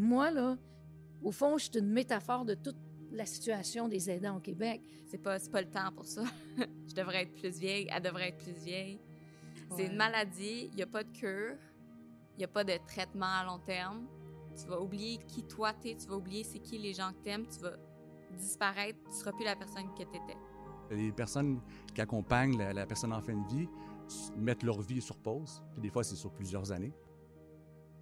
moi, là, au fond, je suis une métaphore de toute la situation des aidants au Québec. C'est pas le temps pour ça. Je devrais être plus vieille, elle devrait être plus vieille. Ouais. C'est une maladie, il n'y a pas de cure, il n'y a pas de traitement à long terme. Tu vas oublier qui toi t'es, tu vas oublier c'est qui les gens que t'aimes, tu vas disparaître, tu ne seras plus la personne que t'étais. Les personnes qui accompagnent la personne en fin de vie mettent leur vie sur pause, puis des fois c'est sur plusieurs années.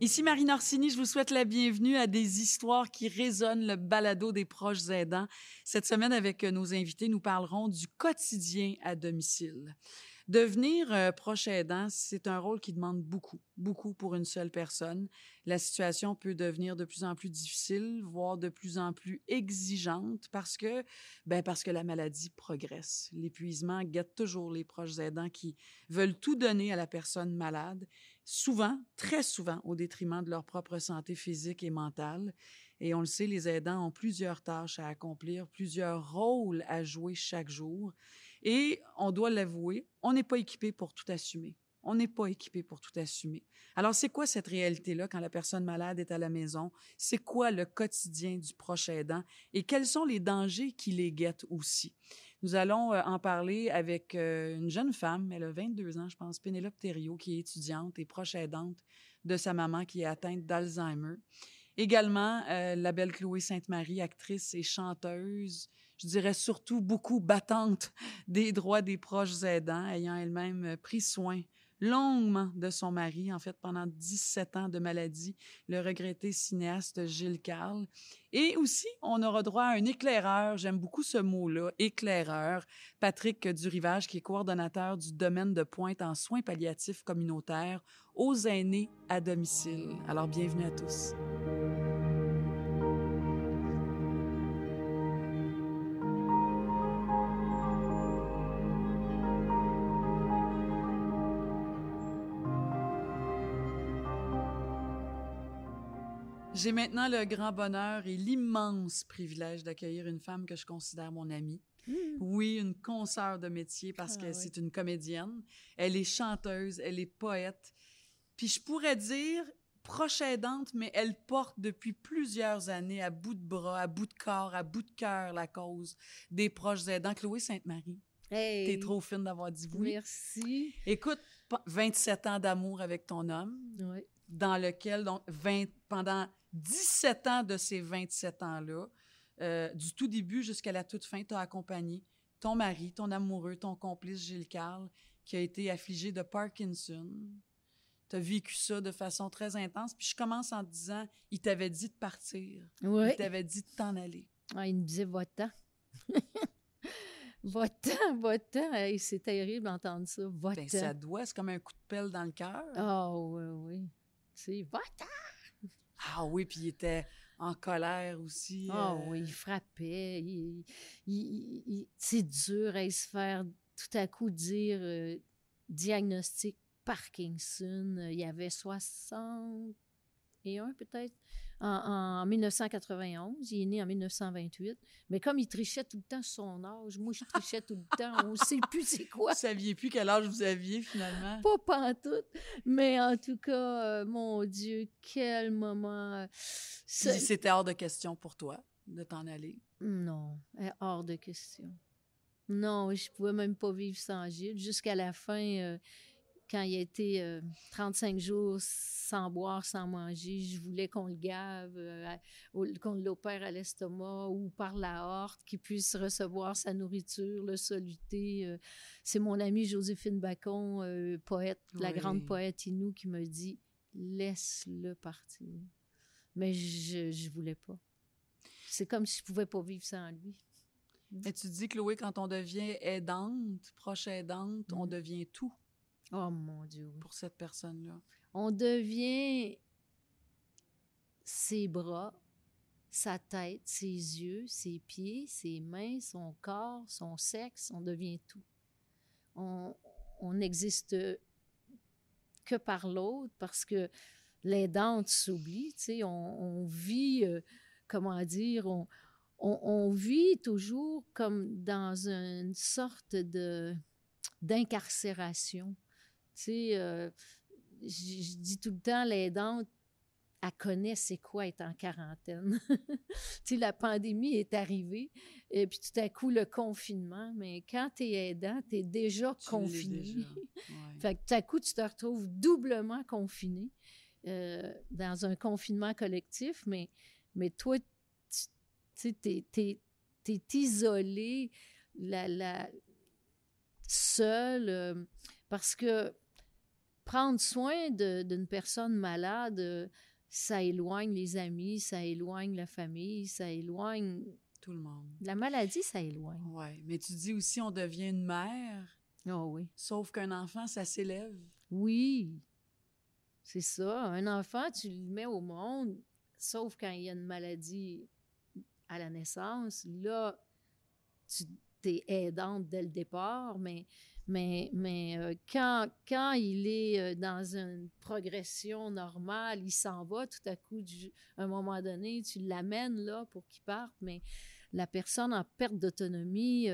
Ici Marina Orsini, je vous souhaite la bienvenue à Des histoires qui résonnent, le balado des proches aidants. Cette semaine, avec nos invités, nous parlerons du quotidien à domicile. Devenir proche aidant, c'est un rôle qui demande beaucoup, beaucoup pour une seule personne. La situation peut devenir de plus en plus difficile, voire de plus en plus exigeante parce que la maladie progresse. L'épuisement guette toujours les proches aidants qui veulent tout donner à la personne malade, souvent, très souvent, au détriment de leur propre santé physique et mentale. Et on le sait, les aidants ont plusieurs tâches à accomplir, plusieurs rôles à jouer chaque jour. Et on doit l'avouer, on n'est pas équipé pour tout assumer. On n'est pas équipé pour tout assumer. Alors, c'est quoi cette réalité-là quand la personne malade est à la maison? C'est quoi le quotidien du proche aidant? Et quels sont les dangers qui les guettent aussi? Nous allons en parler avec une jeune femme, elle a 22 ans, je pense, Pénélope Thériault, qui est étudiante et proche aidante de sa maman qui est atteinte d'Alzheimer. Également, la belle Chloé Sainte-Marie, actrice et chanteuse, je dirais surtout beaucoup battante des droits des proches aidants, ayant elle-même pris soin longuement de son mari, en fait, pendant 17 ans de maladie, le regretté cinéaste Gilles Carle. Et aussi, on aura droit à un éclaireur, j'aime beaucoup ce mot-là, éclaireur, Patrick Durivage, qui est coordonnateur du domaine de pointe en soins palliatifs communautaires aux aînés à domicile. Alors, bienvenue à tous. J'ai maintenant le grand bonheur et l'immense privilège d'accueillir une femme que je considère mon amie. Mmh. Oui, une consoeur de métier parce que c'est une comédienne. Elle est chanteuse, elle est poète. Puis je pourrais dire proche aidante, mais elle porte depuis plusieurs années à bout de bras, à bout de corps, à bout de cœur la cause des proches aidants. Chloé Sainte-Marie, t'es trop fine d'avoir dit oui. Merci. Écoute, 27 ans d'amour avec ton homme. Oui. Dans lequel, donc, pendant 17 ans de ces 27 ans-là, du tout début jusqu'à la toute fin, tu as accompagné ton mari, ton amoureux, ton complice Gilles Carle, qui a été affligé de Parkinson. Tu as vécu ça de façon très intense. Puis je commence en te disant, il t'avait dit de partir. Oui. Il t'avait dit de t'en aller. Ah, il me disait, va-t'en. Va-t'en, va-t'en. Hey, c'est terrible d'entendre ça. Va-t'en. Ben, ça doit, c'est comme un coup de pelle dans le cœur. Ah, oui, oui. C'est va-t'en! Ah oui, puis il était en colère aussi. Ah oui, il frappait. C'est dur à se faire tout à coup dire diagnostic Parkinson. Il y avait 61 peut-être en 1991. Il est né en 1928. Mais comme il trichait tout le temps sur son âge, moi je trichais tout le temps. On ne sait plus c'est quoi. Vous ne saviez plus quel âge vous aviez finalement? Pas pantoute. Mais en tout cas, mon Dieu, quel moment. C'était hors de question pour toi de t'en aller? Non, hors de question. Non, je ne pouvais même pas vivre sans Gilles. Jusqu'à la fin... Quand il a été 35 jours sans boire, sans manger, je voulais qu'on le gave, qu'on l'opère à l'estomac ou par la horte, qu'il puisse recevoir sa nourriture, le soluter. C'est mon amie Joséphine Bacon, poète, oui. La grande poète Inou, qui me dit « Laisse-le partir ». Mais je voulais pas. C'est comme si je pouvais pas vivre sans lui. Mais tu dis, Chloé, quand on devient aidante, proche aidante, on devient tout. Oh mon Dieu, oui. Pour cette personne-là. On devient ses bras, sa tête, ses yeux, ses pieds, ses mains, son corps, son sexe. On devient tout. On n'existe que par l'autre parce que l'aidante s'oublie. Tu sais, on vit, on vit toujours comme dans une sorte d'incarcération. Tu sais, je dis tout le temps, l'aidante, elle connaît c'est quoi être en quarantaine. Tu sais, la pandémie est arrivée, et puis tout à coup, le confinement. Mais quand tu es aidant, tu es déjà confiné. Ouais. Fait que tout à coup, tu te retrouves doublement confiné dans un confinement collectif. Mais toi, tu sais, t'es isolé, seul, parce que prendre soin d'une personne malade, ça éloigne les amis, ça éloigne la famille, ça éloigne... Tout le monde. La maladie, ça éloigne. Oui, mais tu dis aussi, on devient une mère. Ah oui. Sauf qu'un enfant, ça s'élève. Oui, c'est ça. Un enfant, tu le mets au monde, sauf quand il y a une maladie à la naissance. Là, tu... t'es aidante dès le départ, mais quand il est dans une progression normale, il s'en va tout à coup, à un moment donné, tu l'amènes là pour qu'il parte, mais la personne en perte d'autonomie,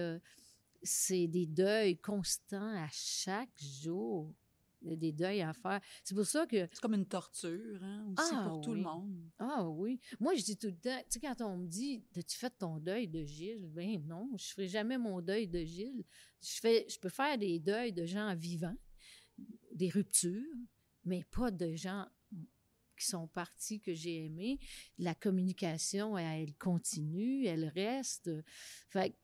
c'est des deuils constants à chaque jour. Il y a des deuils à faire. C'est pour ça que... C'est comme une torture, hein, aussi pour tout le monde. Ah oui. Moi, je dis tout le temps, tu sais, quand on me dit, as-tu fait ton deuil de Gilles? Ben non, je ne ferai jamais mon deuil de Gilles. Je peux faire des deuils de gens vivants, des ruptures, mais pas de gens qui sont partis, que j'ai aimés. La communication, elle continue, elle reste. Fait que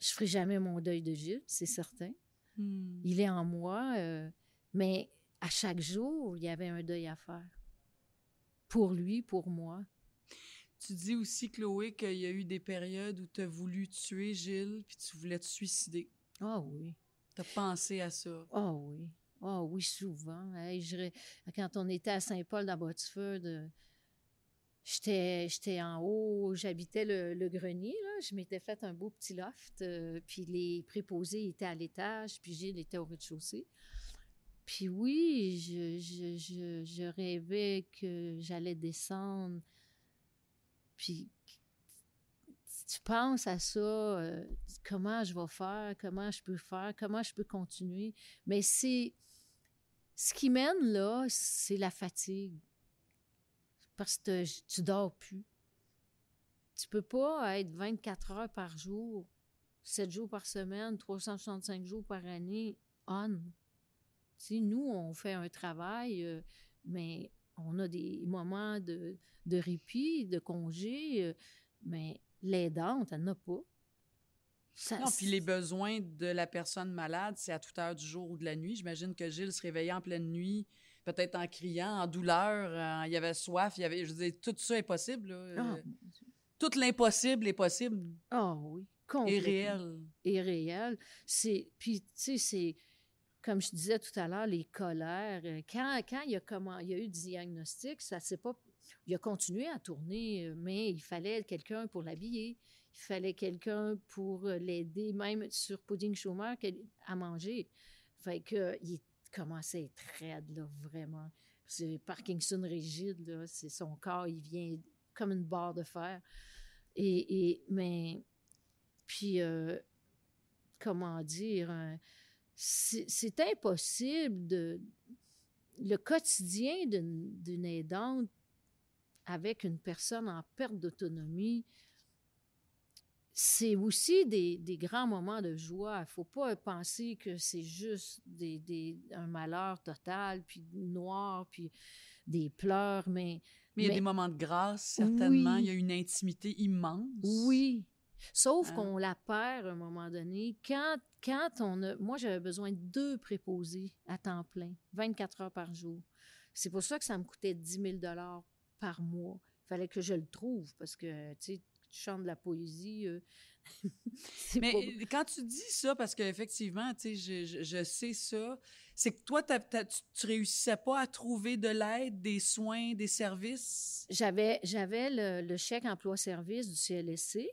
je ne ferai jamais mon deuil de Gilles, c'est certain. Mm. Il est en moi... mais à chaque jour, il y avait un deuil à faire. Pour lui, pour moi. Tu dis aussi, Chloé, qu'il y a eu des périodes où tu as voulu tuer Gilles puis tu voulais te suicider. Ah oui. Tu as pensé à ça. Ah oui. Ah oui, souvent. Hey, quand on était à Saint-Paul-d'Abbotsford, j'étais en haut, j'habitais le grenier, là. Je m'étais fait un beau petit loft. Puis les préposés étaient à l'étage, puis Gilles était au rez-de-chaussée. Puis oui, je rêvais que j'allais descendre. Puis si tu penses à ça, comment je vais faire, comment je peux continuer. Mais c'est ce qui mène là, c'est la fatigue. Parce que tu dors plus. Tu peux pas être 24 heures par jour, 7 jours par semaine, 365 jours par année, on. T'sais, nous, on fait un travail, mais on a des moments de répit, de congé, mais l'aidante, elle n'a pas. Ça, non, puis les besoins de la personne malade, c'est à toute heure du jour ou de la nuit. J'imagine que Gilles se réveillait en pleine nuit, peut-être en criant, en douleur, il avait soif, je veux dire, tout ça est possible. Là. Oh, tout l'impossible est possible. Ah oui, complètement. Et réel. Et réel. Puis, tu sais, c'est... Comme je disais tout à l'heure, les colères, quand il y a eu le diagnostic, ça s'est pas... Il a continué à tourner, mais il fallait quelqu'un pour l'habiller, il fallait quelqu'un pour l'aider, même sur Pudding Chômeur, à manger. Fait qu'il commençait à être raide, là, vraiment. C'est Parkinson rigide, là, c'est son corps, il vient comme une barre de fer. Comment dire... C'est impossible le quotidien d'une aidante avec une personne en perte d'autonomie. C'est aussi des grands moments de joie. Il ne faut pas penser que c'est juste un malheur total, puis noir, puis des pleurs. Mais il y a des moments de grâce, certainement. Oui. Il y a une intimité immense. Oui. Sauf qu'on la perd à un moment donné. Quand on a... Moi, j'avais besoin de 2 préposés à temps plein, 24 heures par jour. C'est pour ça que ça me coûtait 10 000 $ par mois. Il fallait que je le trouve parce que, tu sais, tu chantes de la poésie. Mais quand tu dis ça, parce qu'effectivement, tu sais, je sais ça, c'est que toi, tu réussissais pas à trouver de l'aide, des soins, des services? J'avais le chèque emploi-service du CLSC.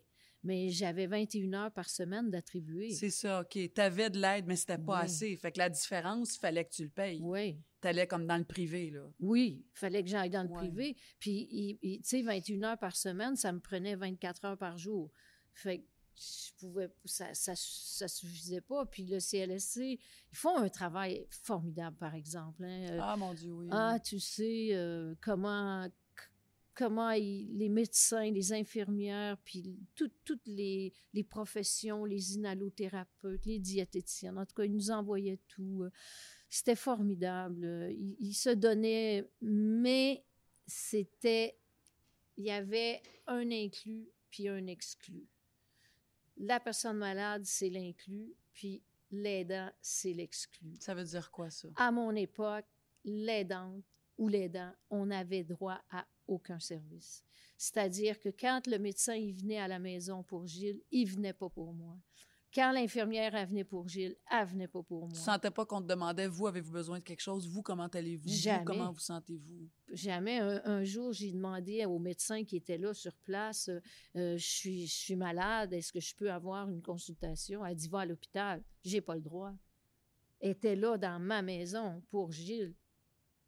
Mais j'avais 21 heures par semaine d'attribuer. C'est ça, OK. T'avais de l'aide, mais c'était pas assez. Fait que la différence, il fallait que tu le payes. Oui. T'allais comme dans le privé, là. Oui, il fallait que j'aille dans le privé. Puis, tu sais, 21 heures par semaine, ça me prenait 24 heures par jour. Fait que ça suffisait pas. Puis le CLSC, ils font un travail formidable, par exemple. Hein. Ah, mon Dieu, oui. Ah, tu sais, comment... comment les médecins, les infirmières, puis toutes les professions, les inhalothérapeutes, les diététiciennes, en tout cas, ils nous envoyaient tout. C'était formidable. Ils se donnaient, mais c'était... Il y avait un inclus, puis un exclu. La personne malade, c'est l'inclus, puis l'aidant, c'est l'exclu. Ça veut dire quoi, ça? À mon époque, l'aidante ou l'aidant, on n'avait droit à aucun service. C'est-à-dire que quand le médecin il venait à la maison pour Gilles, il venait pas pour moi. Quand l'infirmière, elle venait pour Gilles, elle venait pas pour moi. Tu sentais pas qu'on te demandait, vous, avez-vous besoin de quelque chose? Vous, comment allez-vous? Jamais. Vous, comment vous sentez-vous? Jamais. Un jour, j'ai demandé au médecin qui était là sur place, je suis malade, est-ce que je peux avoir une consultation? Elle dit, va à l'hôpital. J'ai pas le droit. Elle était là dans ma maison pour Gilles.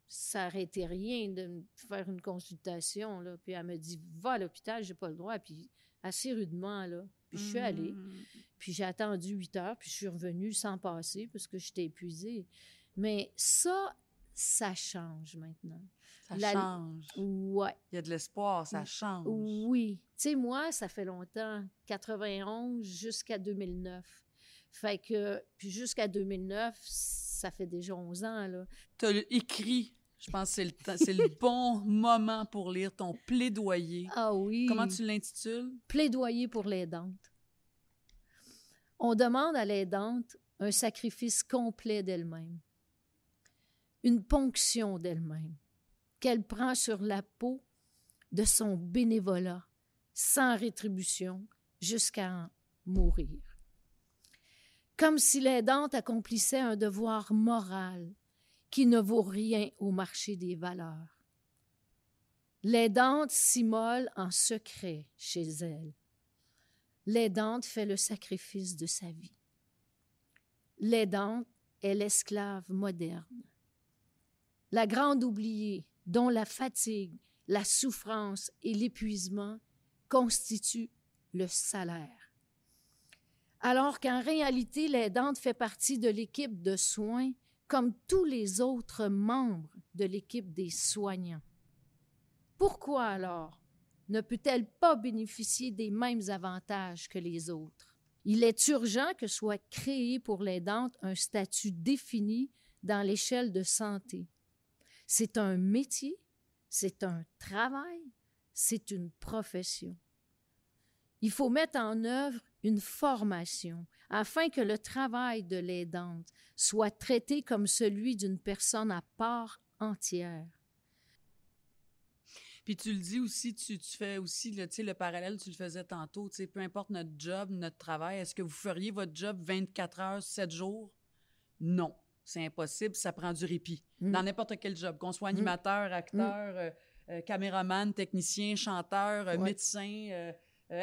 Ça n'arrêtait rien de me faire une consultation, là. Puis elle me dit, va à l'hôpital, j'ai pas le droit. Puis assez rudement, là. Puis je suis allée, puis j'ai attendu 8 heures, puis je suis revenue sans passer parce que j'étais épuisée. Mais ça change maintenant. Ça change. Oui. Il y a de l'espoir, ça change. Oui. Tu sais, moi, ça fait longtemps, 91 jusqu'à 2009. Fait que, puis jusqu'à 2009, ça fait déjà 11 ans, là. T'as écrit... Je pense que c'est le bon moment pour lire ton plaidoyer. Ah oui. Comment tu l'intitules? Plaidoyer pour l'aidante. On demande à l'aidante un sacrifice complet d'elle-même, une ponction d'elle-même, qu'elle prend sur la peau de son bénévolat, sans rétribution, jusqu'à en mourir. Comme si l'aidante accomplissait un devoir moral, qui ne vaut rien au marché des valeurs. L'aidante s'immole en secret chez elle. L'aidante fait le sacrifice de sa vie. L'aidante est l'esclave moderne. La grande oubliée, dont la fatigue, la souffrance et l'épuisement constituent le salaire. Alors qu'en réalité, l'aidante fait partie de l'équipe de soins comme tous les autres membres de l'équipe des soignants. Pourquoi alors ne peut-elle pas bénéficier des mêmes avantages que les autres? Il est urgent que soit créé pour l'aidante un statut défini dans l'échelle de santé. C'est un métier, c'est un travail, c'est une profession. Il faut mettre en œuvre une formation, afin que le travail de l'aidante soit traité comme celui d'une personne à part entière. Puis tu le dis aussi, tu fais aussi le parallèle, tu le faisais tantôt, peu importe notre job, notre travail, est-ce que vous feriez votre job 24 heures, 7 jours? Non, c'est impossible, ça prend du répit. Dans n'importe quel job, qu'on soit animateur, acteur, caméraman, technicien, chanteur, médecin...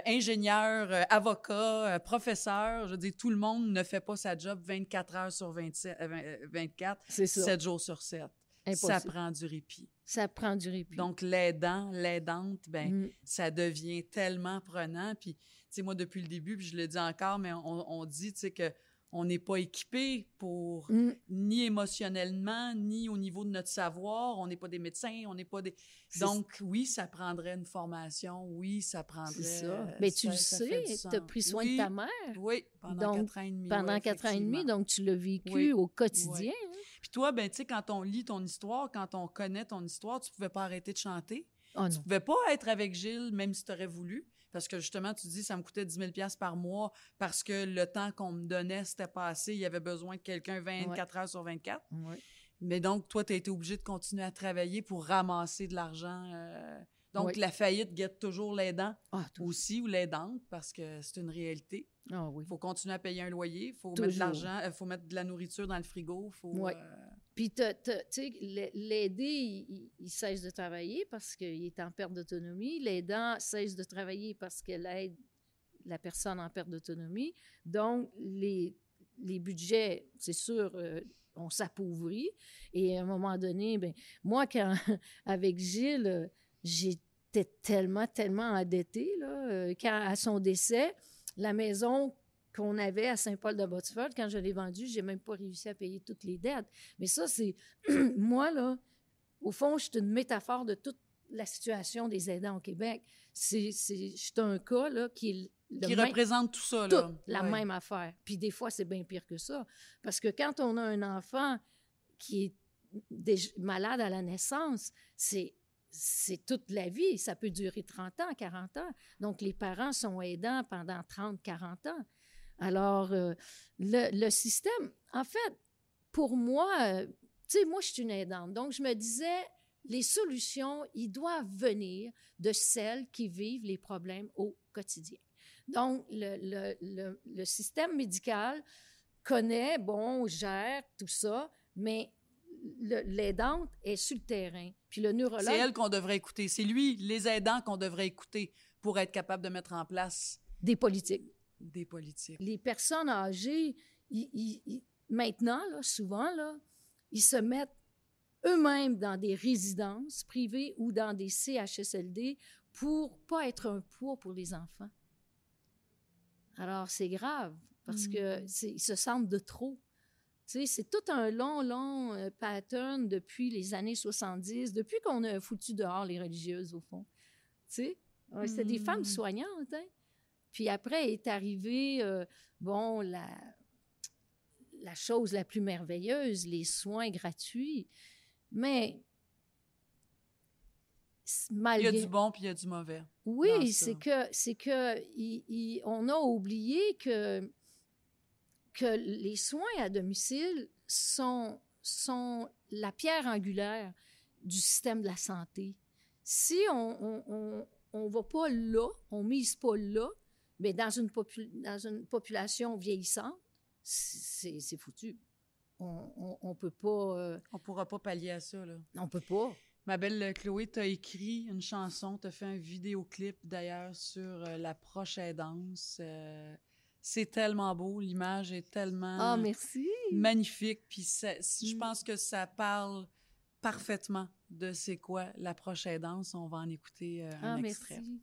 ingénieur, avocat, professeur, je veux dire, tout le monde ne fait pas sa job 24 heures sur 24, 7 jours sur 7. Impossible. Ça prend du répit. Ça prend du répit. Donc, l'aidant, l'aidante, ça devient tellement prenant. Puis, tu sais, moi, depuis le début, puis je le dis encore, mais on dit, tu sais, que on n'est pas équipé pour, ni émotionnellement, ni au niveau de notre savoir. On n'est pas des médecins, on n'est pas des... Donc, oui, ça prendrait une formation. Oui, ça prendrait... C'est ça. Mais tu le sais, tu as pris soin de ta mère. Oui, pendant 4 ans et demi. Pendant 4 ans et demi, donc tu l'as vécu au quotidien. Oui. Hein? Puis toi, tu sais, quand on lit ton histoire, quand on connaît ton histoire, tu ne pouvais pas arrêter de chanter. Oh, tu ne pouvais pas être avec Gilles, même si tu aurais voulu. Parce que justement, tu dis, ça me coûtait 10 000 $ par mois parce que le temps qu'on me donnait, c'était pas assez. Il y avait besoin de quelqu'un 24 heures sur 24. Ouais. Mais donc, toi, tu as été obligée de continuer à travailler pour ramasser de l'argent. Donc, la faillite guette toujours l'aidant aussi ou l'aidante parce que c'est une réalité. Ah, oui. Faut continuer à payer un loyer, faut mettre de l'argent, faut mettre de la nourriture dans le frigo. Puis, tu sais, l'aider, il cesse de travailler parce qu'il est en perte d'autonomie. L'aidant cesse de travailler parce qu'elle aide la personne en perte d'autonomie. Donc, les budgets, c'est sûr, on s'appauvrit. Et à un moment donné, moi, avec Gilles, j'étais tellement endettée, là, quand, à son décès, la maison qu'on avait à Saint-Paul-de-Botsford, quand je l'ai vendue, j'ai même pas réussi à payer toutes les dettes. Mais ça, c'est... Moi, là, au fond, je suis une métaphore de toute la situation des aidants au Québec, c'est un cas là, qui représente tout ça. Là. Toute la même affaire. Puis des fois, c'est bien pire que ça. Parce que quand on a un enfant qui est malade à la naissance, c'est toute la vie. Ça peut durer 30 ans, 40 ans. Donc, les parents sont aidants pendant 30, 40 ans. Alors, le système, en fait, pour moi, tu sais, moi, je suis une aidante. Donc, je me disais, les solutions, ils doivent venir de celles qui vivent les problèmes au quotidien. Donc, le système médical connaît, bon, gère tout ça, mais l'aidante est sur le terrain. Puis le neurologue... C'est elle qu'on devrait écouter. C'est lui, les aidants qu'on devrait écouter pour être capable de mettre en place... Des politiques. Des politiques. Les personnes âgées, maintenant, là, souvent, là, ils se mettent eux-mêmes dans des résidences privées ou dans des CHSLD pour ne pas être un poids pour les enfants. Alors, c'est grave parce qu'ils se sentent de trop. Tu sais, c'est tout un long pattern depuis les années 70, depuis qu'on a foutu dehors les religieuses, au fond. Tu sais, c'était des femmes soignantes, hein? Puis après est arrivée, la chose la plus merveilleuse, les soins gratuits. Mais malgré... Il y a du bon puis il y a du mauvais. Oui, on a oublié que les soins à domicile sont la pierre angulaire du système de la santé. Si on va pas là, on mise pas là, mais dans une population vieillissante, c'est foutu. On peut pas... On pourra pas pallier à ça, là. On peut pas. Ma belle Chloé, t'as écrit une chanson, t'as fait un vidéoclip, d'ailleurs, sur l'approche aidance. C'est tellement beau, l'image est tellement... Ah, merci! Magnifique, puis je pense que ça parle parfaitement de c'est quoi l'approche aidance. On va en écouter un extrait. Merci.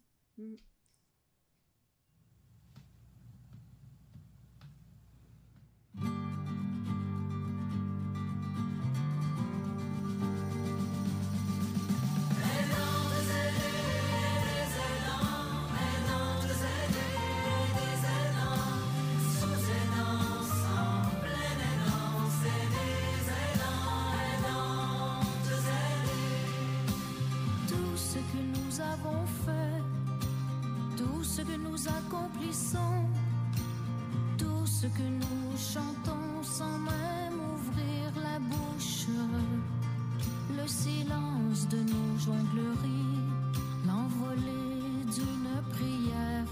Tout ce que nous chantons sans même ouvrir la bouche, le silence de nos jongleries, l'envolée d'une prière,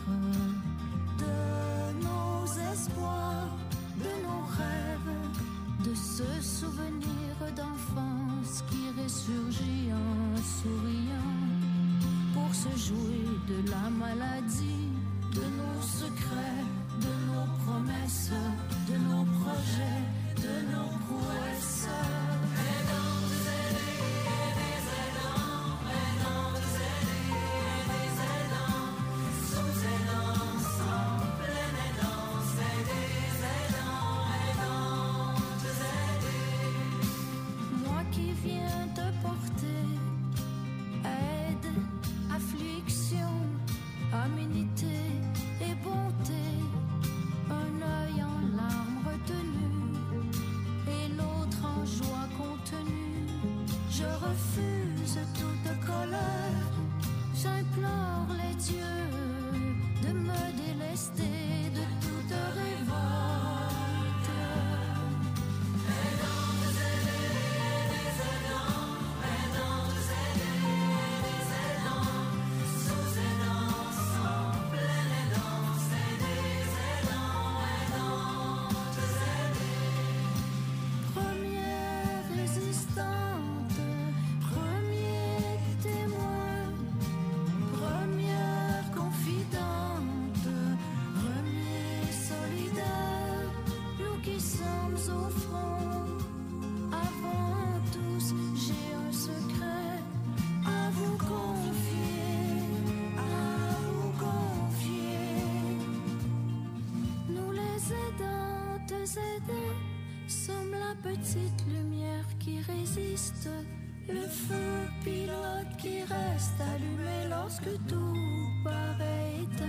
de nos espoirs, de nos rêves, de ce souvenir d'enfance qui ressurgit en souriant pour se jouer de la maladie. De nos secrets, de nos promesses, de nos projets, de nos prouesses. Petite lumière qui résiste Le feu pilote qui reste allumé lorsque tout paraît éteint.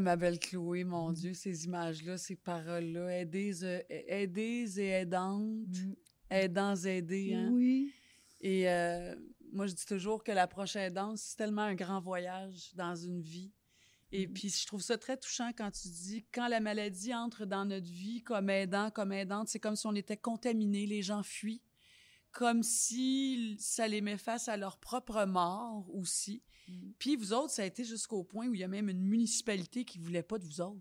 Ma belle Chloé, mon Dieu, ces images-là, ces paroles-là, aidez et aidantes, aidants aidés. Hein? Oui. Et moi, je dis toujours que l'approche aidante, c'est tellement un grand voyage dans une vie. Et puis, je trouve ça très touchant quand tu dis, quand la maladie entre dans notre vie comme aidant, comme aidante, c'est comme si on était contaminé, les gens fuient, comme si ça les met face à leur propre mort aussi. Puis vous autres, ça a été jusqu'au point où il y a même une municipalité qui ne voulait pas de vous autres,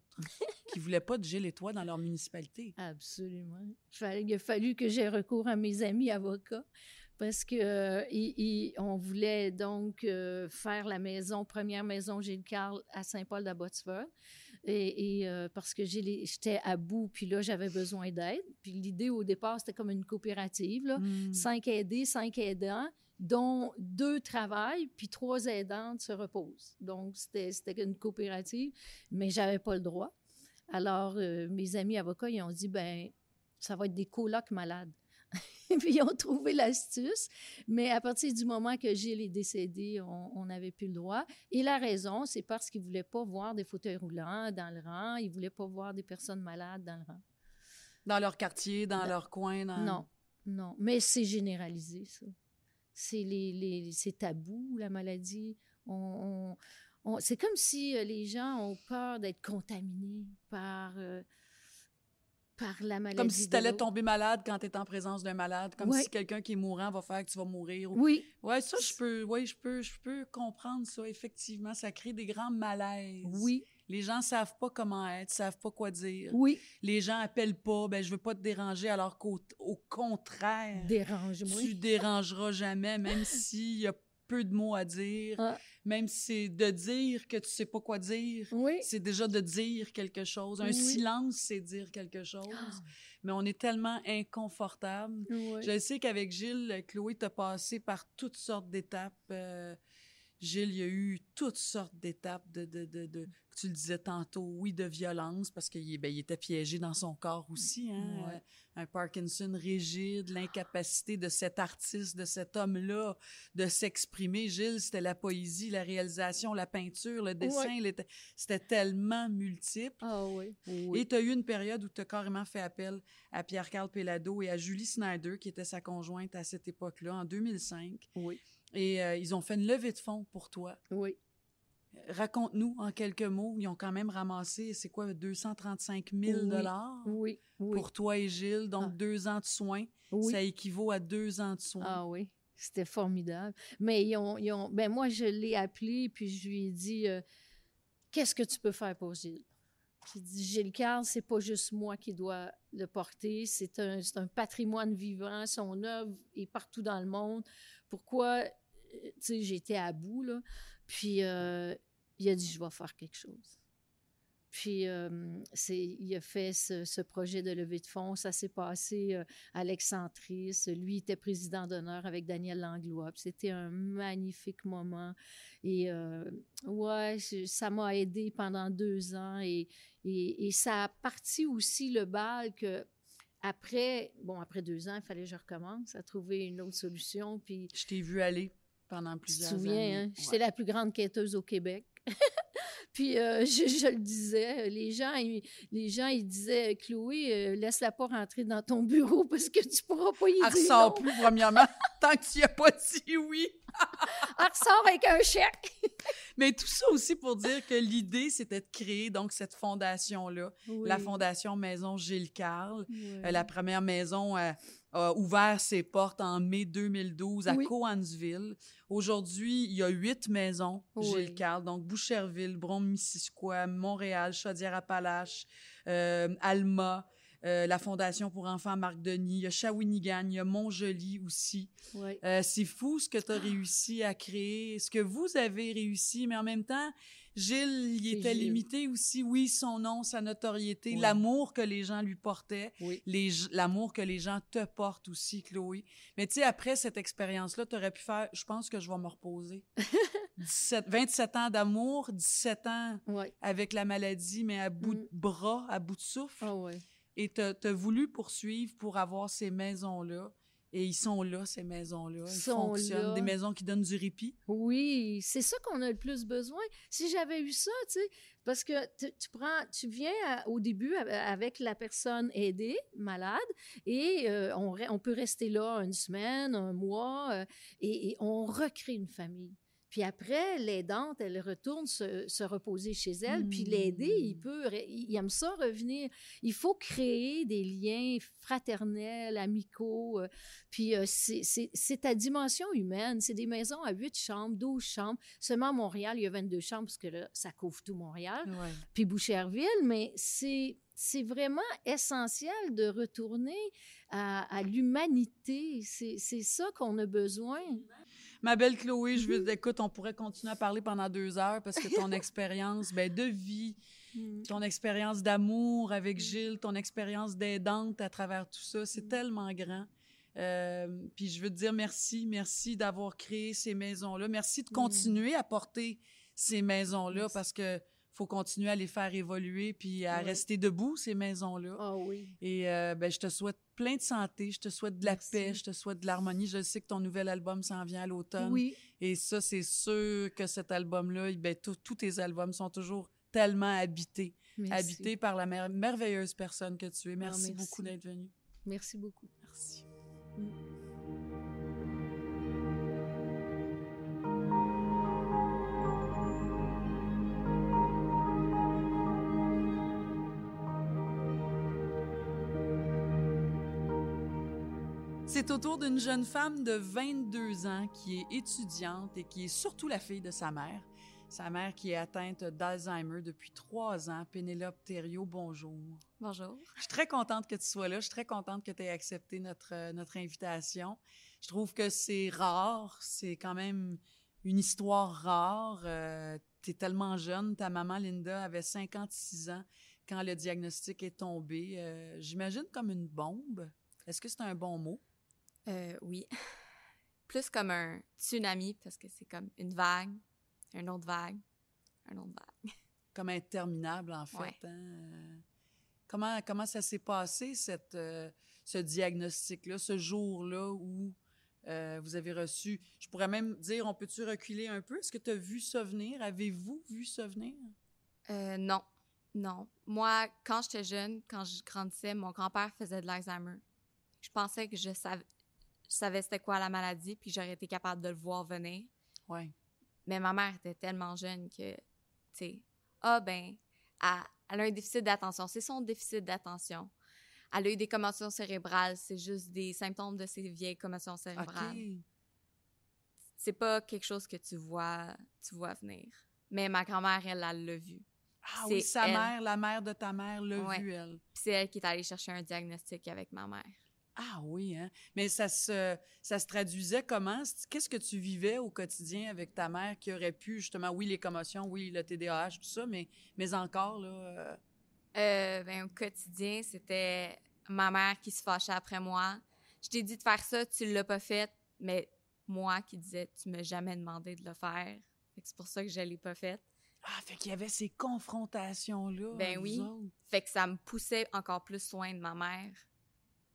qui ne voulait pas de Gilles et toi dans leur municipalité. Absolument. Il a fallu que j'aie recours à mes amis avocats parce qu'on voulait donc faire la maison, première maison Gilles-Carle à Saint-Paul-d'Abbotsford. Et parce que j'étais à bout, puis là, j'avais besoin d'aide. Puis l'idée, au départ, c'était comme une coopérative, là. 5 aidés, 5 aidants, dont 2 travaillent, puis 3 aidantes se reposent. Donc, c'était une coopérative, mais j'avais pas le droit. Alors, mes amis avocats, ils ont dit, ben ça va être des colocs malades. Puis, ils ont trouvé l'astuce. Mais à partir du moment que Gilles est décédé, on n'avait plus le droit. Et la raison, c'est parce qu'ils ne voulaient pas voir des fauteuils roulants dans le rang. Ils ne voulaient pas voir des personnes malades dans le rang. Dans leur quartier, dans leur coin? Dans... Non, non. Mais c'est généralisé, ça. C'est tabou, la maladie. C'est comme si les gens ont peur d'être contaminés par la maladie. Comme si tu allais tomber malade quand tu es en présence d'un malade, comme si quelqu'un qui est mourant va faire que tu vas mourir. Oui. Oui, ça, je peux comprendre ça, effectivement. Ça crée des grands malaises. Oui. Les gens ne savent pas comment être, ne savent pas quoi dire. Oui. Les gens n'appellent pas, ben je ne veux pas te déranger, alors qu'au contraire, dérange-moi. Tu dérangeras jamais, même s'il y a peu de mots à dire, même si c'est de dire que tu sais pas quoi dire, c'est déjà de dire quelque chose. Un silence, c'est dire quelque chose. Mais on est tellement inconfortable. Je sais qu'avec Gilles, Chloé, t'as passé par toutes sortes d'étapes. Gilles, il y a eu toutes sortes d'étapes de tu le disais tantôt, de violence, parce qu'il il était piégé dans son corps aussi. Hein? Un Parkinson rigide, l'incapacité de cet artiste, de cet homme-là, de s'exprimer. Gilles, c'était la poésie, la réalisation, la peinture, le dessin. C'était tellement multiple. Et tu as eu une période où tu as carrément fait appel à Pierre-Carl Péladeau et à Julie Snyder, qui était sa conjointe à cette époque-là, en 2005. Et ils ont fait une levée de fonds pour toi. Raconte-nous en quelques mots. Ils ont quand même ramassé, c'est quoi, 235 000 $? Pour toi et Gilles. Donc, 2 ans de soins. Ça équivaut à 2 ans de soins. C'était formidable. Mais ben moi, je l'ai appelé, puis je lui ai dit, qu'est-ce que tu peux faire pour Gilles? J'ai dit, Gilles-Carle, c'est pas juste moi qui dois le porter, c'est un patrimoine vivant, son œuvre est partout dans le monde. Pourquoi, tu sais, j'étais à bout, là. Puis, il a dit, je vais faire quelque chose. Puis, il a fait ce projet de levée de fonds. Ça s'est passé à l'Excentrice. Lui, il était président d'honneur avec Daniel Langlois. Puis c'était un magnifique moment. Et ça m'a aidée pendant 2 ans. Et ça a parti aussi le bal que... Après 2 ans, il fallait que je recommence à trouver une autre solution. Puis, je t'ai vu aller pendant plusieurs années. Tu te souviens, hein? J'étais la plus grande quêteuse au Québec. Puis je le disais, les gens ils disaient « Chloé, laisse-la pas rentrer dans ton bureau parce que tu pourras pas y dire non. » Elle ressort plus, premièrement, tant que tu n'y as pas dit oui. Elle ressort avec un chèque. Mais tout ça aussi pour dire que l'idée, c'était de créer donc cette fondation-là, oui. La Fondation maison Gilles-Carle, oui. La première maison... a ouvert ses portes en mai 2012 à oui. Cowansville. Aujourd'hui, il y a 8 maisons oui. Gilles-Carle, donc Boucherville, Bronte-Missisquoi, Montréal, Chaudière-Appalaches, Alma, la Fondation pour enfants Marc-Denis, il y a Shawinigan, il y a Montjoli aussi. Oui. C'est fou ce que tu as réussi à créer, ce que vous avez réussi, mais en même temps, Gilles, il était limité aussi, oui, son nom, sa notoriété, oui. L'amour que les gens lui portaient, oui. L'amour que les gens te portent aussi, Chloé. Mais tu sais, après cette expérience-là, tu aurais pu faire, je pense que je vais me reposer. 27 ans d'amour, 17 ans oui. avec la maladie, mais à bout de bras, à bout de souffle. Ah, oui. Et tu as voulu poursuivre pour avoir ces maisons-là. Et ils sont là, ces maisons-là. Ils fonctionnent. Là. Des maisons qui donnent du répit. Oui, c'est ça qu'on a le plus besoin. Si j'avais eu ça, tu sais, parce que tu viens au début avec la personne aidée, malade, et on peut rester là une semaine, un mois, et on recrée une famille. Puis après, l'aidante, elle retourne se reposer chez elle, puis l'aider, il aime ça revenir. Il faut créer des liens fraternels, amicaux, puis c'est ta dimension humaine. C'est des maisons à 8 chambres, 12 chambres. Seulement à Montréal, il y a 22 chambres, parce que là, ça couvre tout Montréal. Ouais. Puis Boucherville, mais c'est vraiment essentiel de retourner à l'humanité. C'est ça qu'on a besoin. Ma belle Chloé, je veux écoute, on pourrait continuer à parler pendant 2 heures parce que ton expérience de vie, ton expérience d'amour avec Gilles, ton expérience d'aidante à travers tout ça, c'est tellement grand. Puis je veux te dire merci d'avoir créé ces maisons-là. Merci de continuer à porter ces maisons-là parce que faut continuer à les faire évoluer puis à rester debout, ces maisons-là. Ah oui. Et je te souhaite plein de santé, je te souhaite de la paix, je te souhaite de l'harmonie. Je sais que ton nouvel album s'en vient à l'automne. Oui. Et ça, c'est sûr que cet album-là, tous tes albums sont toujours tellement habités. Merci. Habités par la merveilleuse personne que tu es. Merci beaucoup d'être venue. Merci beaucoup. Merci. C'est au tour d'une jeune femme de 22 ans qui est étudiante et qui est surtout la fille de sa mère. Sa mère qui est atteinte d'Alzheimer depuis 3 ans. Pénélope Thériault, bonjour. Bonjour. Je suis très contente que tu sois là. Je suis très contente que tu aies accepté notre invitation. Je trouve que c'est rare. C'est quand même une histoire rare. Tu es tellement jeune. Ta maman, Linda, avait 56 ans quand le diagnostic est tombé. J'imagine comme une bombe. Est-ce que c'est un bon mot? Oui. Plus comme un tsunami, parce que c'est comme une vague, une autre vague, une autre vague. Comme interminable, en fait. Ouais. Hein? Comment ça s'est passé, ce diagnostic-là, ce jour-là où vous avez reçu... Je pourrais même dire, on peut-tu reculer un peu? Est-ce que tu as vu ça venir? Avez-vous vu ça venir? Non. Moi, quand j'étais jeune, quand je grandissais, mon grand-père faisait de l'Alzheimer. Je pensais que je savais c'était quoi la maladie, puis j'aurais été capable de le voir venir. Ouais. Mais ma mère était tellement jeune que, tu sais, elle a un déficit d'attention. C'est son déficit d'attention. Elle a eu des commotions cérébrales. C'est juste des symptômes de ces vieilles commotions cérébrales. Okay. C'est pas quelque chose que tu vois venir. Mais ma grand-mère, elle l'a vu. Ah oui, mère, la mère de ta mère l'a vu, elle. Puis c'est elle qui est allée chercher un diagnostic avec ma mère. Ah oui, hein? Mais ça se traduisait comment? Qu'est-ce que tu vivais au quotidien avec ta mère qui aurait pu, justement, oui, les commotions, oui, le TDAH, tout ça, mais encore, là... au quotidien, c'était ma mère qui se fâchait après moi. Je t'ai dit de faire ça, tu l'as pas fait, mais moi qui disais, tu m'as jamais demandé de le faire. C'est pour ça que je l'ai pas fait. Ah, fait qu'il y avait ces confrontations-là. Ben oui. Autres. Fait que ça me poussait encore plus loin de ma mère.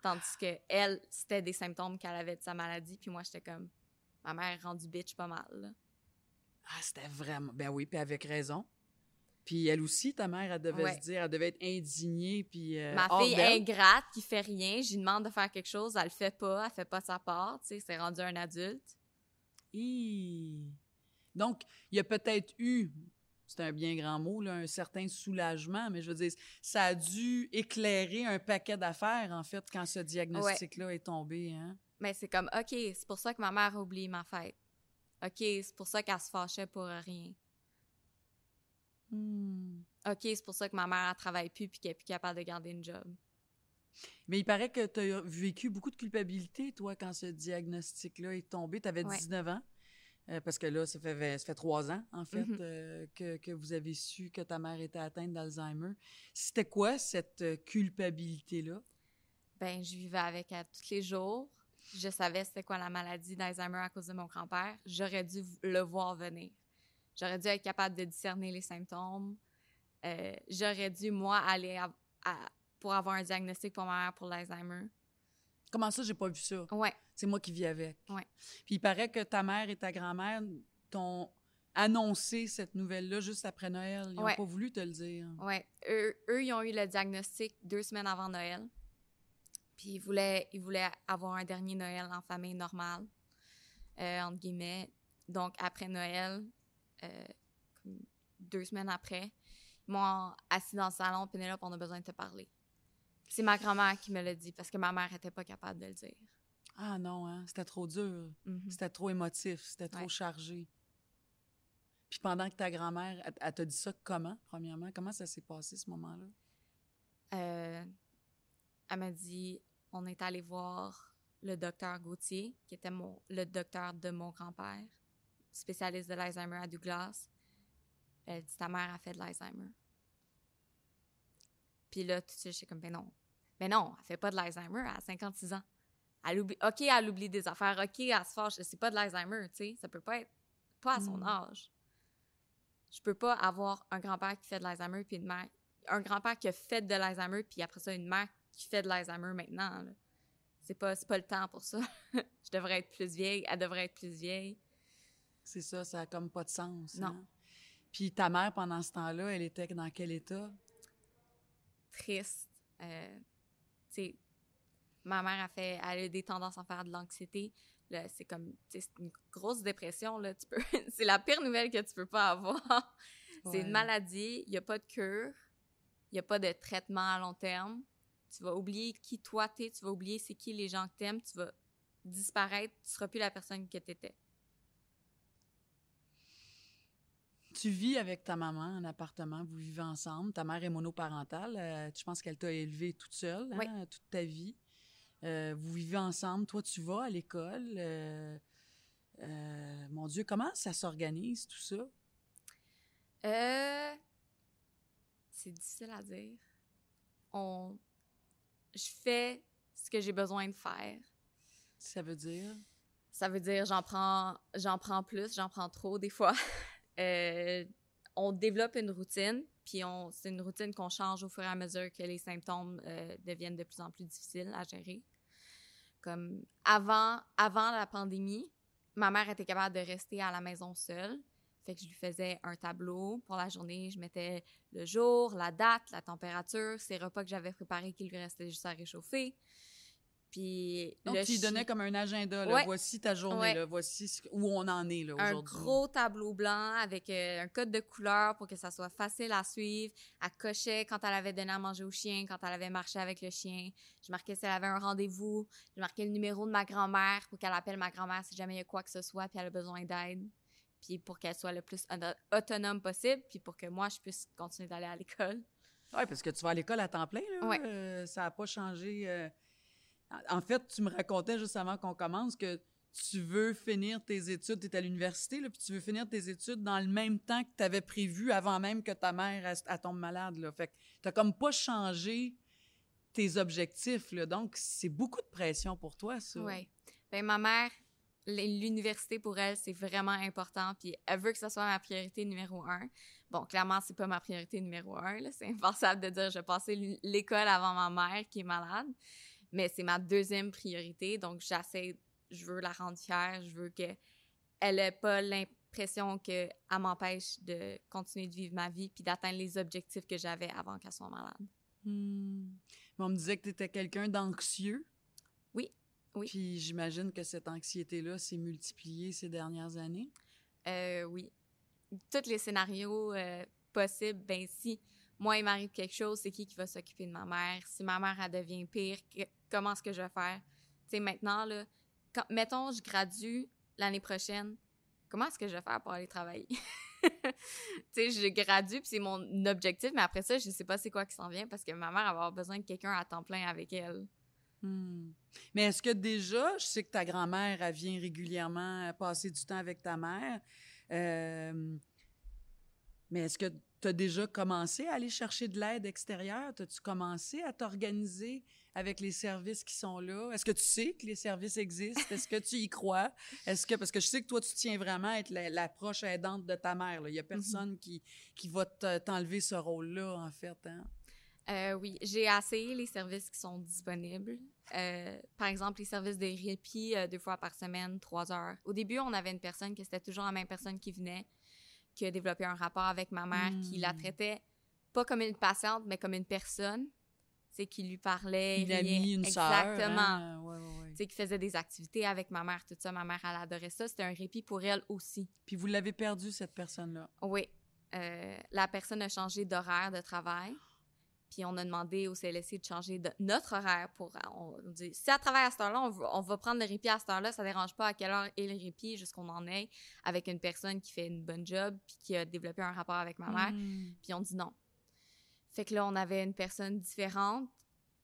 Tandis que elle, c'était des symptômes qu'elle avait de sa maladie. Puis moi, j'étais comme, ma mère est rendue bitch pas mal. Là. Ah, c'était vraiment... Ben oui, puis avec raison. Puis elle aussi, ta mère, elle devait se dire, elle devait être indignée. Puis, ma fille ingrate qui fait rien, j'y demande de faire quelque chose, elle le fait pas, elle fait pas sa part, tu sais, c'est rendu un adulte. Hi. Donc, il y a peut-être eu, c'est un bien grand mot, là, un certain soulagement, mais je veux dire, ça a dû éclairer un paquet d'affaires, en fait, quand ce diagnostic-là est tombé. Hein? Mais c'est comme, OK, c'est pour ça que ma mère a oublié ma fête. OK, c'est pour ça qu'elle se fâchait pour rien. OK, c'est pour ça que ma mère, elle travaille plus puis qu'elle n'est plus capable de garder une job. Mais il paraît que tu as vécu beaucoup de culpabilité, toi, quand ce diagnostic-là est tombé. Tu avais 19 ans, parce que là, ça fait 3 ans, en fait, que vous avez su que ta mère était atteinte d'Alzheimer. C'était quoi, cette culpabilité-là? Bien, je vivais avec elle tous les jours. Je savais c'était quoi la maladie d'Alzheimer à cause de mon grand-père. J'aurais dû le voir venir. J'aurais dû être capable de discerner les symptômes. J'aurais dû, moi, aller pour avoir un diagnostic pour ma mère pour l'Alzheimer. Comment ça, j'ai pas vu ça? Oui. C'est moi qui vis avec. Oui. Puis il paraît que ta mère et ta grand-mère t'ont annoncé cette nouvelle-là juste après Noël. Ils n'ont pas voulu te le dire. Oui. Eux, ils ont eu le diagnostic 2 semaines avant Noël. Puis ils voulaient avoir un dernier Noël en famille normale, entre guillemets. Donc, après Noël... 2 semaines après, ils m'ont assis dans le salon. Pénélope, on a besoin de te parler. C'est ma grand-mère qui me l'a dit parce que ma mère n'était pas capable de le dire. Ah non, hein? C'était trop dur. Mm-hmm. C'était trop émotif. C'était trop chargé. Puis pendant que ta grand-mère, elle t'a dit ça comment, premièrement? Comment ça s'est passé, ce moment-là? Elle m'a dit, on est allé voir le docteur Gauthier, qui était le docteur de mon grand-père, spécialiste de l'Alzheimer à Douglas. Elle dit, ta mère a fait de l'Alzheimer. Puis là, tout de suite, je suis comme, ben non, elle fait pas de l'Alzheimer, elle a 56 ans. Elle oublie des affaires, OK, elle se fâche, c'est pas de l'Alzheimer, tu sais, ça peut pas être, pas à son âge. Je peux pas avoir un grand-père qui fait de l'Alzheimer, puis une mère, un grand-père qui a fait de l'Alzheimer, puis après ça, une mère qui fait de l'Alzheimer maintenant, là. C'est pas le temps pour ça. Je devrais être plus vieille, elle devrait être plus vieille. C'est ça, ça n'a comme pas de sens. Non. Hein? Puis ta mère, pendant ce temps-là, elle était dans quel état? Triste. Tu sais, ma mère elle a des tendances à faire de l'anxiété. Là, c'est comme, tu sais, c'est une grosse dépression, là. C'est la pire nouvelle que tu peux pas avoir. Ouais. C'est une maladie, il n'y a pas de cure, il n'y a pas de traitement à long terme. Tu vas oublier qui toi t'es, tu vas oublier c'est qui les gens que t'aimes, tu vas disparaître, tu ne seras plus la personne que t'étais. Tu vis avec ta maman en appartement, vous vivez ensemble. Ta mère est monoparentale. Je pense qu'elle t'a élevée toute seule, hein, toute ta vie. Vous vivez ensemble. Toi, tu vas à l'école. Mon Dieu, comment ça s'organise, tout ça? C'est difficile à dire. Je fais ce que j'ai besoin de faire. Ça veut dire? Ça veut dire j'en prends plus, j'en prends trop des fois. On développe une routine, puis c'est une routine qu'on change au fur et à mesure que les symptômes deviennent de plus en plus difficiles à gérer. Comme avant la pandémie, ma mère était capable de rester à la maison seule. Fait que je lui faisais un tableau pour la journée. Je mettais le jour, la date, la température, ses repas que j'avais préparés qui lui restaient juste à réchauffer. Puis donc, tu lui donnais comme un agenda, là, voici ta journée, là, voici où on en est là, aujourd'hui. Un gros tableau blanc avec un code de couleur pour que ça soit facile à suivre. Elle cochait quand elle avait donné à manger au chien, quand elle avait marché avec le chien. Je marquais si elle avait un rendez-vous. Je marquais le numéro de ma grand-mère pour qu'elle appelle ma grand-mère si jamais il y a quoi que ce soit puis elle a besoin d'aide. Puis pour qu'elle soit le plus autonome possible puis pour que moi, je puisse continuer d'aller à l'école. Oui, parce que tu vas à l'école à temps plein, là. Ouais. Ça n'a pas changé... En fait, tu me racontais juste avant qu'on commence que tu veux finir tes études, tu es à l'université, là, puis tu veux finir tes études dans le même temps que tu avais prévu avant même que ta mère elle tombe malade, là. Fait que t'as comme pas changé tes objectifs, là. Donc, c'est beaucoup de pression pour toi, ça. Oui. Bien, ma mère, l'université pour elle, c'est vraiment important, puis elle veut que ça soit ma priorité numéro 1. Bon, clairement, c'est pas ma priorité numéro 1, là. C'est impensable de dire je vais passer l'école avant ma mère qui est malade. Mais c'est ma deuxième priorité, donc je veux la rendre fière, je veux qu'elle n'ait pas pression qu'elle m'empêche de continuer de vivre ma vie puis d'atteindre les objectifs que j'avais avant qu'elle soit malade. Hmm. On me disait que tu étais quelqu'un d'anxieux. Oui, oui. Puis j'imagine que cette anxiété-là s'est multipliée ces dernières années. Oui. Tous les scénarios possibles, ben si moi, il m'arrive quelque chose, c'est qui va s'occuper de ma mère? Si ma mère, elle devient pire, comment est-ce que je vais faire? Tu sais, maintenant, là, quand, mettons, je gradue l'année prochaine, comment est-ce que je vais faire pour aller travailler? Tu sais, je gradue, puis c'est mon objectif, mais après ça, je sais pas c'est quoi qui s'en vient, parce que ma mère va avoir besoin de quelqu'un à temps plein avec elle. Hmm. Mais est-ce que déjà, je sais que ta grand-mère, elle vient régulièrement passer du temps avec ta mère, mais est-ce que tu as déjà commencé à aller chercher de l'aide extérieure? As-tu commencé à t'organiser avec les services qui sont là? Est-ce que tu sais que les services existent? Est-ce que tu y crois? Est-ce que, parce que je sais que toi, tu tiens vraiment à être la proche aidante de ta mère. Il n'y a personne qui va t'enlever ce rôle-là, en fait. Hein? Oui, j'ai essayé les services qui sont disponibles. Par exemple, les services de répit 2 fois par semaine, 3 heures. Au début, on avait une personne que c'était toujours la même personne qui venait, qui a développé un rapport avec ma mère, qui la traitait pas comme une patiente, mais comme une personne, c'est qui lui parlait. Une amie, une sœur. Exactement. Hein? Ouais, ouais, ouais. Tu sais, qui faisait des activités avec ma mère, tout ça. Ma mère, elle adorait ça. C'était un répit pour elle aussi. Puis vous l'avez perdue, cette personne-là? Oui. La personne a changé d'horaire de travail. Puis on a demandé au CLSC de changer notre horaire pour... On dit, si elle travaille à cette heure-là, on va prendre le répit à cette heure-là, ça ne dérange pas à quelle heure est le répit, jusqu'on en est, avec une personne qui fait une bonne job puis qui a développé un rapport avec ma mère. Puis on dit non. Fait que là, on avait une personne différente.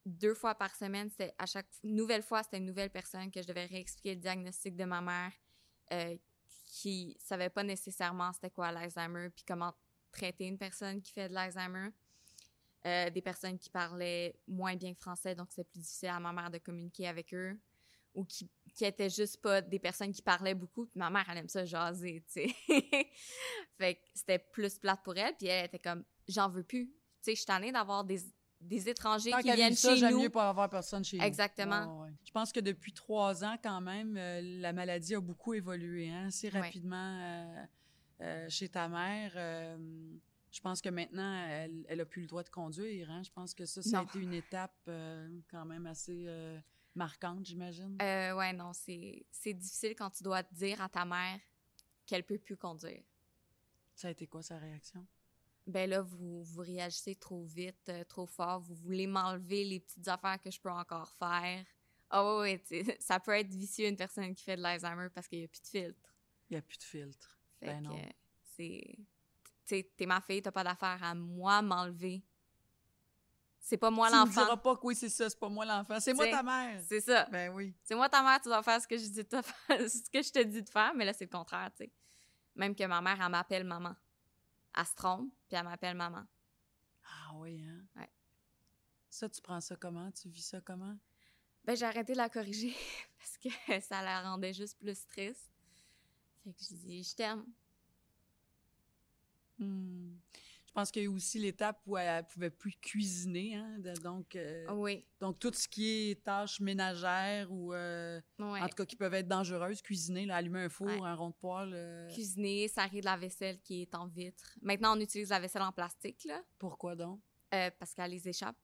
2 fois par semaine, c'était à chaque nouvelle fois, c'était une nouvelle personne que je devais réexpliquer le diagnostic de ma mère qui ne savait pas nécessairement c'était quoi l'Alzheimer puis comment traiter une personne qui fait de l'Alzheimer. Des personnes qui parlaient moins bien français, donc c'était plus difficile à ma mère de communiquer avec eux, ou qui étaient juste pas des personnes qui parlaient beaucoup, puis ma mère, elle aime ça jaser, tu sais. Fait que c'était plus plate pour elle, puis elle était comme, j'en veux plus. Tu sais, je suis tannée d'avoir des étrangers tant qui viennent ça, chez nous. J'aime mieux pas avoir personne chez nous. Exactement. Ouais, ouais. Je pense que depuis 3 ans, quand même, la maladie a beaucoup évolué, hein, assez rapidement chez ta mère. Je pense que maintenant, elle n'a plus le droit de conduire. Hein? Je pense que ça a été une étape quand même assez marquante, j'imagine. Oui, non, c'est difficile quand tu dois dire à ta mère qu'elle ne peut plus conduire. Ça a été quoi, sa réaction? Bien là, vous réagissez trop vite, trop fort. Vous voulez m'enlever les petites affaires que je peux encore faire. Ah oui, ça peut être vicieux, une personne qui fait de l'Alzheimer, parce qu'il n'y a plus de filtre. Il n'y a plus de filtre. Fait ben non. C'est... Tu sais, t'es ma fille, t'as pas d'affaire à moi m'enlever. C'est pas moi l'enfant. Tu me diras pas que oui, c'est ça, c'est pas moi l'enfant. C'est moi ta mère. C'est ça. Ben oui. C'est moi ta mère, tu dois faire ce que je dis de faire, ce que je te dis de faire, mais là, c'est le contraire, tu sais. Même que ma mère, elle m'appelle maman. Elle se trompe, puis elle m'appelle maman. Ah oui, hein? Ouais. Ça, tu prends ça comment? Tu vis ça comment? Ben, j'ai arrêté de la corriger parce que ça la rendait juste plus triste. Fait que je dis, je t'aime. Hmm. Je pense qu'il y a eu aussi l'étape où elle ne pouvait plus cuisiner. Hein, oui. Donc, tout ce qui est tâches ménagères ou, en tout cas, qui peuvent être dangereuses, cuisiner, là, allumer un four, un rond de poêle. Cuisiner, sarrer de la vaisselle qui est en vitre. Maintenant, on utilise la vaisselle en plastique. Là. Pourquoi donc? Parce qu'elle les échappe.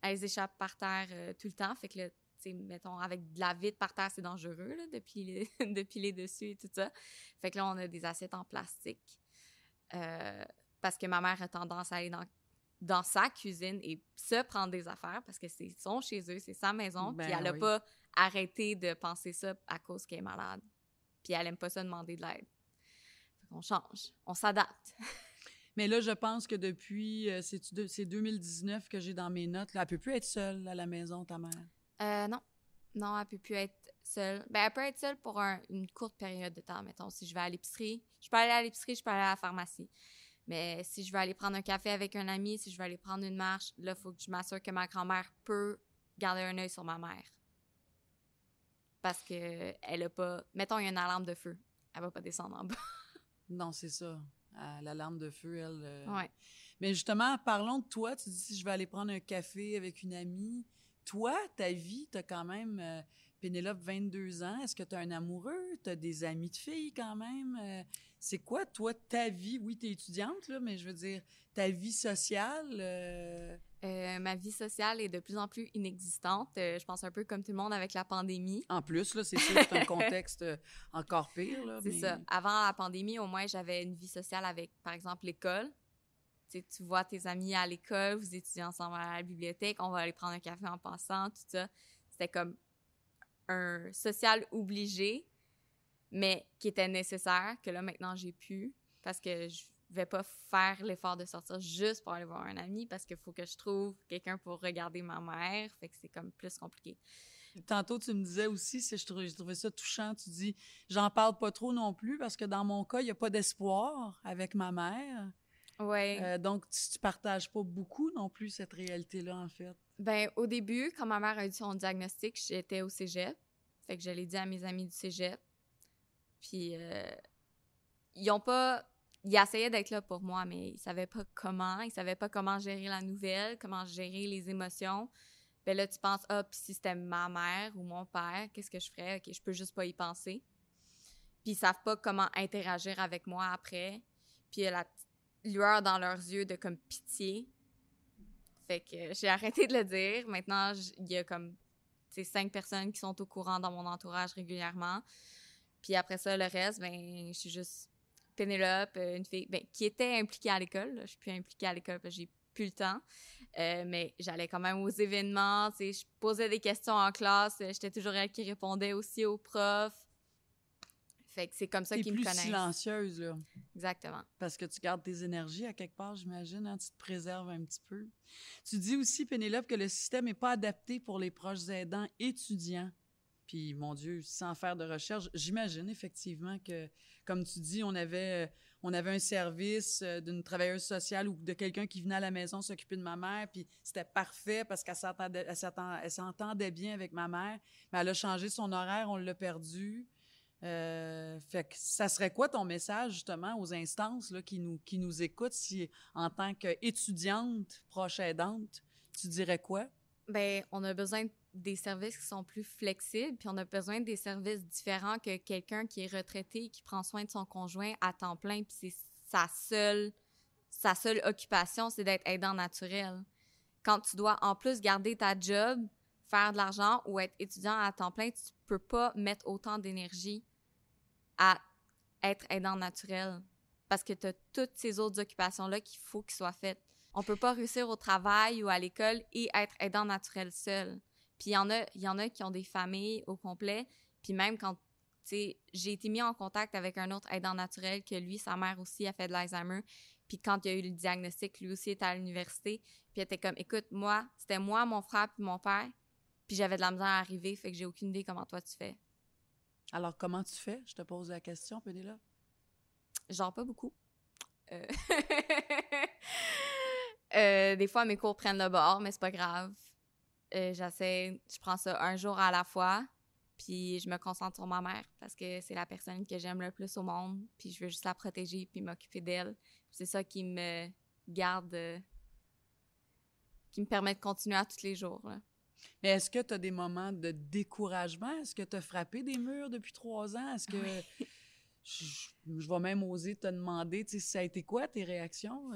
Elle les échappe par terre tout le temps. Fait que, là, mettons, avec de la vitre par terre, c'est dangereux là, de piler dessus et tout ça. Fait que là, on a des assiettes en plastique. Parce que ma mère a tendance à aller dans sa cuisine et se prendre des affaires parce que c'est son chez eux, c'est sa maison. Ben puis elle n'a pas arrêté de penser ça à cause qu'elle est malade. Puis elle n'aime pas ça demander de l'aide. On change, on s'adapte. Mais là, je pense que depuis, c'est 2019 que j'ai dans mes notes, là, elle ne peut plus être seule à la maison, ta mère? Non. Non, elle peut plus être seule. Ben, elle peut être seule pour une courte période de temps, mettons. Si je vais à l'épicerie, je peux aller à l'épicerie, je peux aller à la pharmacie. Mais si je veux aller prendre un café avec un ami, si je veux aller prendre une marche, là, il faut que je m'assure que ma grand-mère peut garder un œil sur ma mère. Parce qu'elle a pas... Mettons, il y a une alarme de feu. Elle va pas descendre en bas. Non, c'est ça. L'alarme de feu, elle... Oui. Mais justement, parlons de toi. Tu dis, si je vais aller prendre un café avec une amie... Toi, ta vie, t'as quand même, Pénélope, 22 ans. Est-ce que t'as un amoureux? T'as des amis de filles quand même? C'est quoi, toi, ta vie? Oui, t'es étudiante, là, mais je veux dire, ta vie sociale? Ma vie sociale est de plus en plus inexistante. Je pense un peu comme tout le monde avec la pandémie. En plus, là, c'est sûr que c'est un contexte encore pire, là. C'est mais... ça. Avant la pandémie, au moins, j'avais une vie sociale avec, par exemple, l'école. Tu vois tes amis à l'école, vous étudiez ensemble à la bibliothèque, on va aller prendre un café en passant, tout ça. C'était comme un social obligé, mais qui était nécessaire, que là, maintenant, j'ai pu, parce que je vais pas faire l'effort de sortir juste pour aller voir un ami, parce qu'il faut que je trouve quelqu'un pour regarder ma mère, fait que c'est comme plus compliqué. Tantôt, tu me disais aussi, je trouvais ça touchant, tu dis « j'en parle pas trop non plus, parce que dans mon cas, il n'y a pas d'espoir avec ma mère ». Ouais. Donc, tu partages pas beaucoup non plus cette réalité-là, en fait. Ben, au début, quand ma mère a eu son diagnostic, j'étais au cégep. Fait que je l'ai dit à mes amis du cégep. Puis, ils ont pas... Ils essayaient d'être là pour moi, mais ils savaient pas comment. Ils savaient pas comment gérer la nouvelle, comment gérer les émotions. Ben là, tu penses, ah, puis si c'était ma mère ou mon père, qu'est-ce que je ferais? OK, je peux juste pas y penser. Puis, ils savent pas comment interagir avec moi après. Puis, la petite lueur dans leurs yeux de comme pitié. Fait que j'ai arrêté de le dire. Maintenant, il y a comme 5 personnes qui sont au courant dans mon entourage régulièrement. Puis après ça, le reste, ben, je suis juste Pénélope, une fille ben, qui était impliquée à l'école. Là. Je suis plus impliquée à l'école parce que j'ai plus le temps. Mais j'allais quand même aux événements. Je posais des questions en classe. J'étais toujours elle qui répondait aussi aux profs. Fait que c'est comme ça qu'ils me connaissent. T'es plus silencieuse, là. Exactement. Parce que tu gardes tes énergies à quelque part, j'imagine, hein? Tu te préserves un petit peu. Tu dis aussi, Pénélope, que le système n'est pas adapté pour les proches aidants étudiants. Puis, mon Dieu, sans faire de recherche, j'imagine effectivement que, comme tu dis, on avait un service d'une travailleuse sociale ou de quelqu'un qui venait à la maison s'occuper de ma mère, puis c'était parfait parce qu'elle s'entendait bien avec ma mère, mais elle a changé son horaire, on l'a perdue. Fait que ça serait quoi ton message justement aux instances là, qui nous écoutent si en tant qu'étudiante proche aidante, tu dirais quoi? Ben, on a besoin des services qui sont plus flexibles, puis on a besoin des services différents que quelqu'un qui est retraité et qui prend soin de son conjoint à temps plein, puis c'est sa seule occupation, c'est d'être aidant naturel. Quand tu dois en plus garder ta job, faire de l'argent ou être étudiant à temps plein, tu peux pas mettre autant d'énergie à être aidant naturel parce que tu as toutes ces autres occupations-là qu'il faut qu'ils soient faites. On peut pas réussir au travail ou à l'école et être aidant naturel seul. Puis il y en a qui ont des familles au complet, puis même quand, tu sais, j'ai été mis en contact avec un autre aidant naturel que lui, sa mère aussi a fait de l'Alzheimer, puis quand il y a eu le diagnostic, lui aussi était à l'université, puis elle était comme, écoute, c'était moi, mon frère puis mon père, puis j'avais de la misère à arriver, fait que j'ai aucune idée comment toi tu fais. Alors, comment tu fais? Je te pose la question, Pénélope. Genre pas beaucoup. Des fois, mes cours prennent le bord, mais c'est pas grave. Je prends ça un jour à la fois, puis je me concentre sur ma mère parce que c'est la personne que j'aime le plus au monde, puis je veux juste la protéger puis m'occuper d'elle. C'est ça qui me garde, qui me permet de continuer à tous les jours, là. Mais est-ce que tu as des moments de découragement? Est-ce que tu as frappé des murs depuis 3 ans? Est-ce que... Oui. Je vais même oser te demander, tu sais, ça a été quoi tes réactions?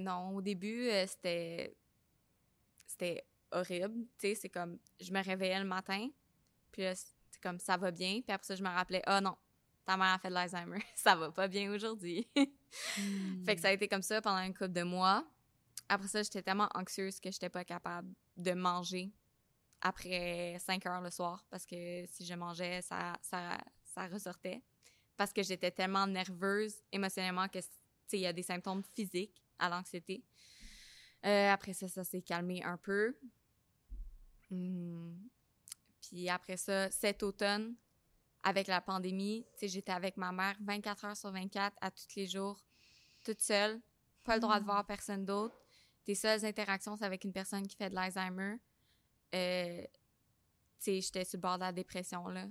Non, au début, c'était horrible. Tu sais, c'est comme, je me réveillais le matin, puis là, c'est comme, ça va bien. Puis après ça, je me rappelais, ah non, ta mère a fait de l'Alzheimer, ça va pas bien aujourd'hui. Fait que ça a été comme ça pendant une couple de mois. Après ça, j'étais tellement anxieuse que j'étais pas capable de manger après 5 heures le soir parce que si je mangeais, ça ressortait. Parce que j'étais tellement nerveuse émotionnellement que, tu sais, il y a des symptômes physiques à l'anxiété. Après ça, ça s'est calmé un peu. Puis après ça, cet automne, avec la pandémie, tu sais, j'étais avec ma mère 24 heures sur 24 à tous les jours, toute seule, pas le droit de voir personne d'autre. Tes seules interactions, c'est avec une personne qui fait de l'Alzheimer. Tu sais, j'étais sur le bord de la dépression, là.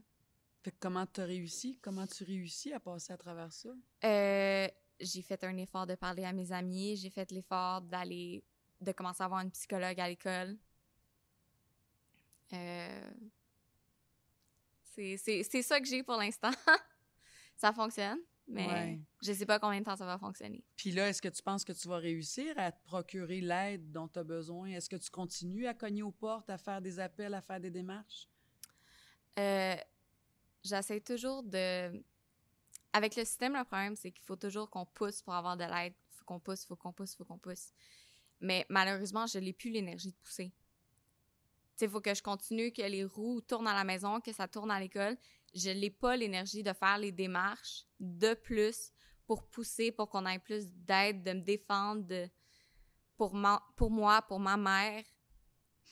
Fait que comment t'as réussi? Comment tu réussis à passer à travers ça? J'ai fait un effort de parler à mes amis. J'ai fait l'effort de commencer à avoir une psychologue à l'école. C'est ça que j'ai pour l'instant. Ça fonctionne, mais je ne sais pas combien de temps ça va fonctionner. Puis là, est-ce que tu penses que tu vas réussir à te procurer l'aide dont tu as besoin? Est-ce que tu continues à cogner aux portes, à faire des appels, à faire des démarches? J'essaie toujours de... Avec le système, le problème, c'est qu'il faut toujours qu'on pousse pour avoir de l'aide. Il faut qu'on pousse, il faut qu'on pousse, il faut qu'on pousse. Mais malheureusement, je n'ai plus l'énergie de pousser. Il faut que je continue, que les roues tournent à la maison, que ça tourne à l'école. Je n'ai pas l'énergie de faire les démarches de plus pour pousser, pour qu'on ait plus d'aide, de me défendre pour moi, pour ma mère.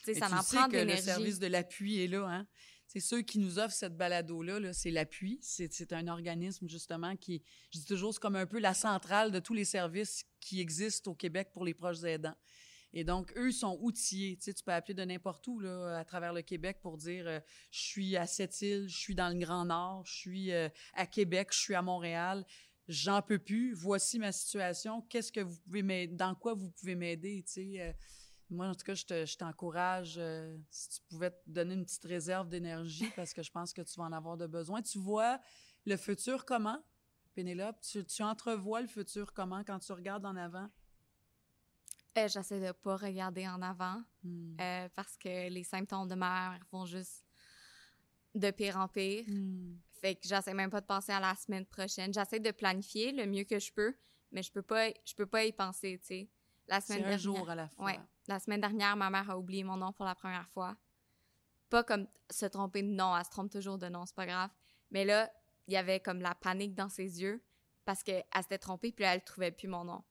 T'sais, ça m'en prend de l'énergie. Le service de l'appui est là, hein? C'est ceux qui nous offrent cette balado-là, là, c'est l'appui. C'est un organisme, justement, qui, je dis toujours, c'est comme un peu la centrale de tous les services qui existent au Québec pour les proches aidants. Et donc, eux sont outillés. Tu sais, tu peux appeler de n'importe où, là, à travers le Québec pour dire « je suis à Sept-Îles, je suis dans le Grand Nord, je suis à Québec, je suis à Montréal, j'en peux plus, voici ma situation, qu'est-ce que vous pouvez m'aider, dans quoi vous pouvez m'aider, tu sais ». Moi, en tout cas, je t'encourage, si tu pouvais te donner une petite réserve d'énergie, parce que je pense que tu vas en avoir de besoin. Tu vois le futur comment, Pénélope? Tu entrevois le futur comment quand tu regardes en avant? J'essaie de ne pas regarder en avant, parce que les symptômes de ma mère vont juste de pire en pire. Fait que j'essaie même pas de penser à la semaine prochaine. J'essaie de planifier le mieux que je peux, mais je peux pas y penser, tu sais. C'est un jour à la fois. Ouais. La semaine dernière, ma mère a oublié mon nom pour la première fois. Pas comme se tromper de nom, elle se trompe toujours de nom, c'est pas grave. Mais là, il y avait comme la panique dans ses yeux parce qu'elle s'était trompée, puis là, elle trouvait plus mon nom.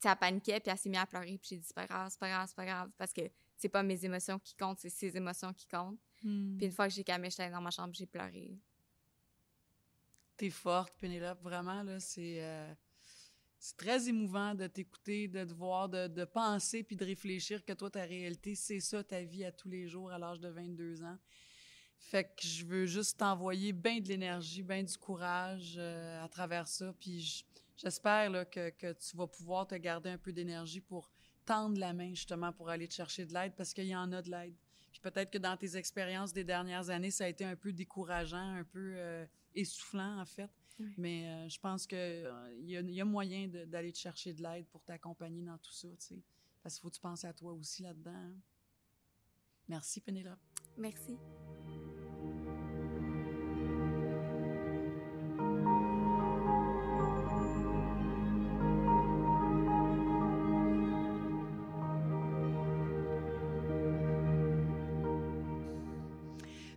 T'sais, elle paniquait, puis elle s'est mise à pleurer, puis j'ai dit c'est pas grave, c'est pas grave, c'est pas grave, parce que c'est pas mes émotions qui comptent, c'est ses émotions qui comptent. Puis une fois que j'ai calmé, j'étais dans ma chambre, j'ai pleuré. T'es forte, Pénélope, vraiment, là, c'est très émouvant de t'écouter, de te voir, de penser puis de réfléchir que toi, ta réalité, c'est ça, ta vie à tous les jours à l'âge de 22 ans. Fait que je veux juste t'envoyer bien de l'énergie, bien du courage à travers ça. Puis j'espère là, que tu vas pouvoir te garder un peu d'énergie pour tendre la main justement pour aller te chercher de l'aide parce qu'il y en a de l'aide. Puis peut-être que dans tes expériences des dernières années, ça a été un peu décourageant, un peu essoufflant en fait. Oui. Mais je pense qu'il y a moyen d'aller te chercher de l'aide pour t'accompagner dans tout ça, tu sais. Parce qu'il faut que tu penses à toi aussi là-dedans. Hein? Merci, Pénélope. Merci.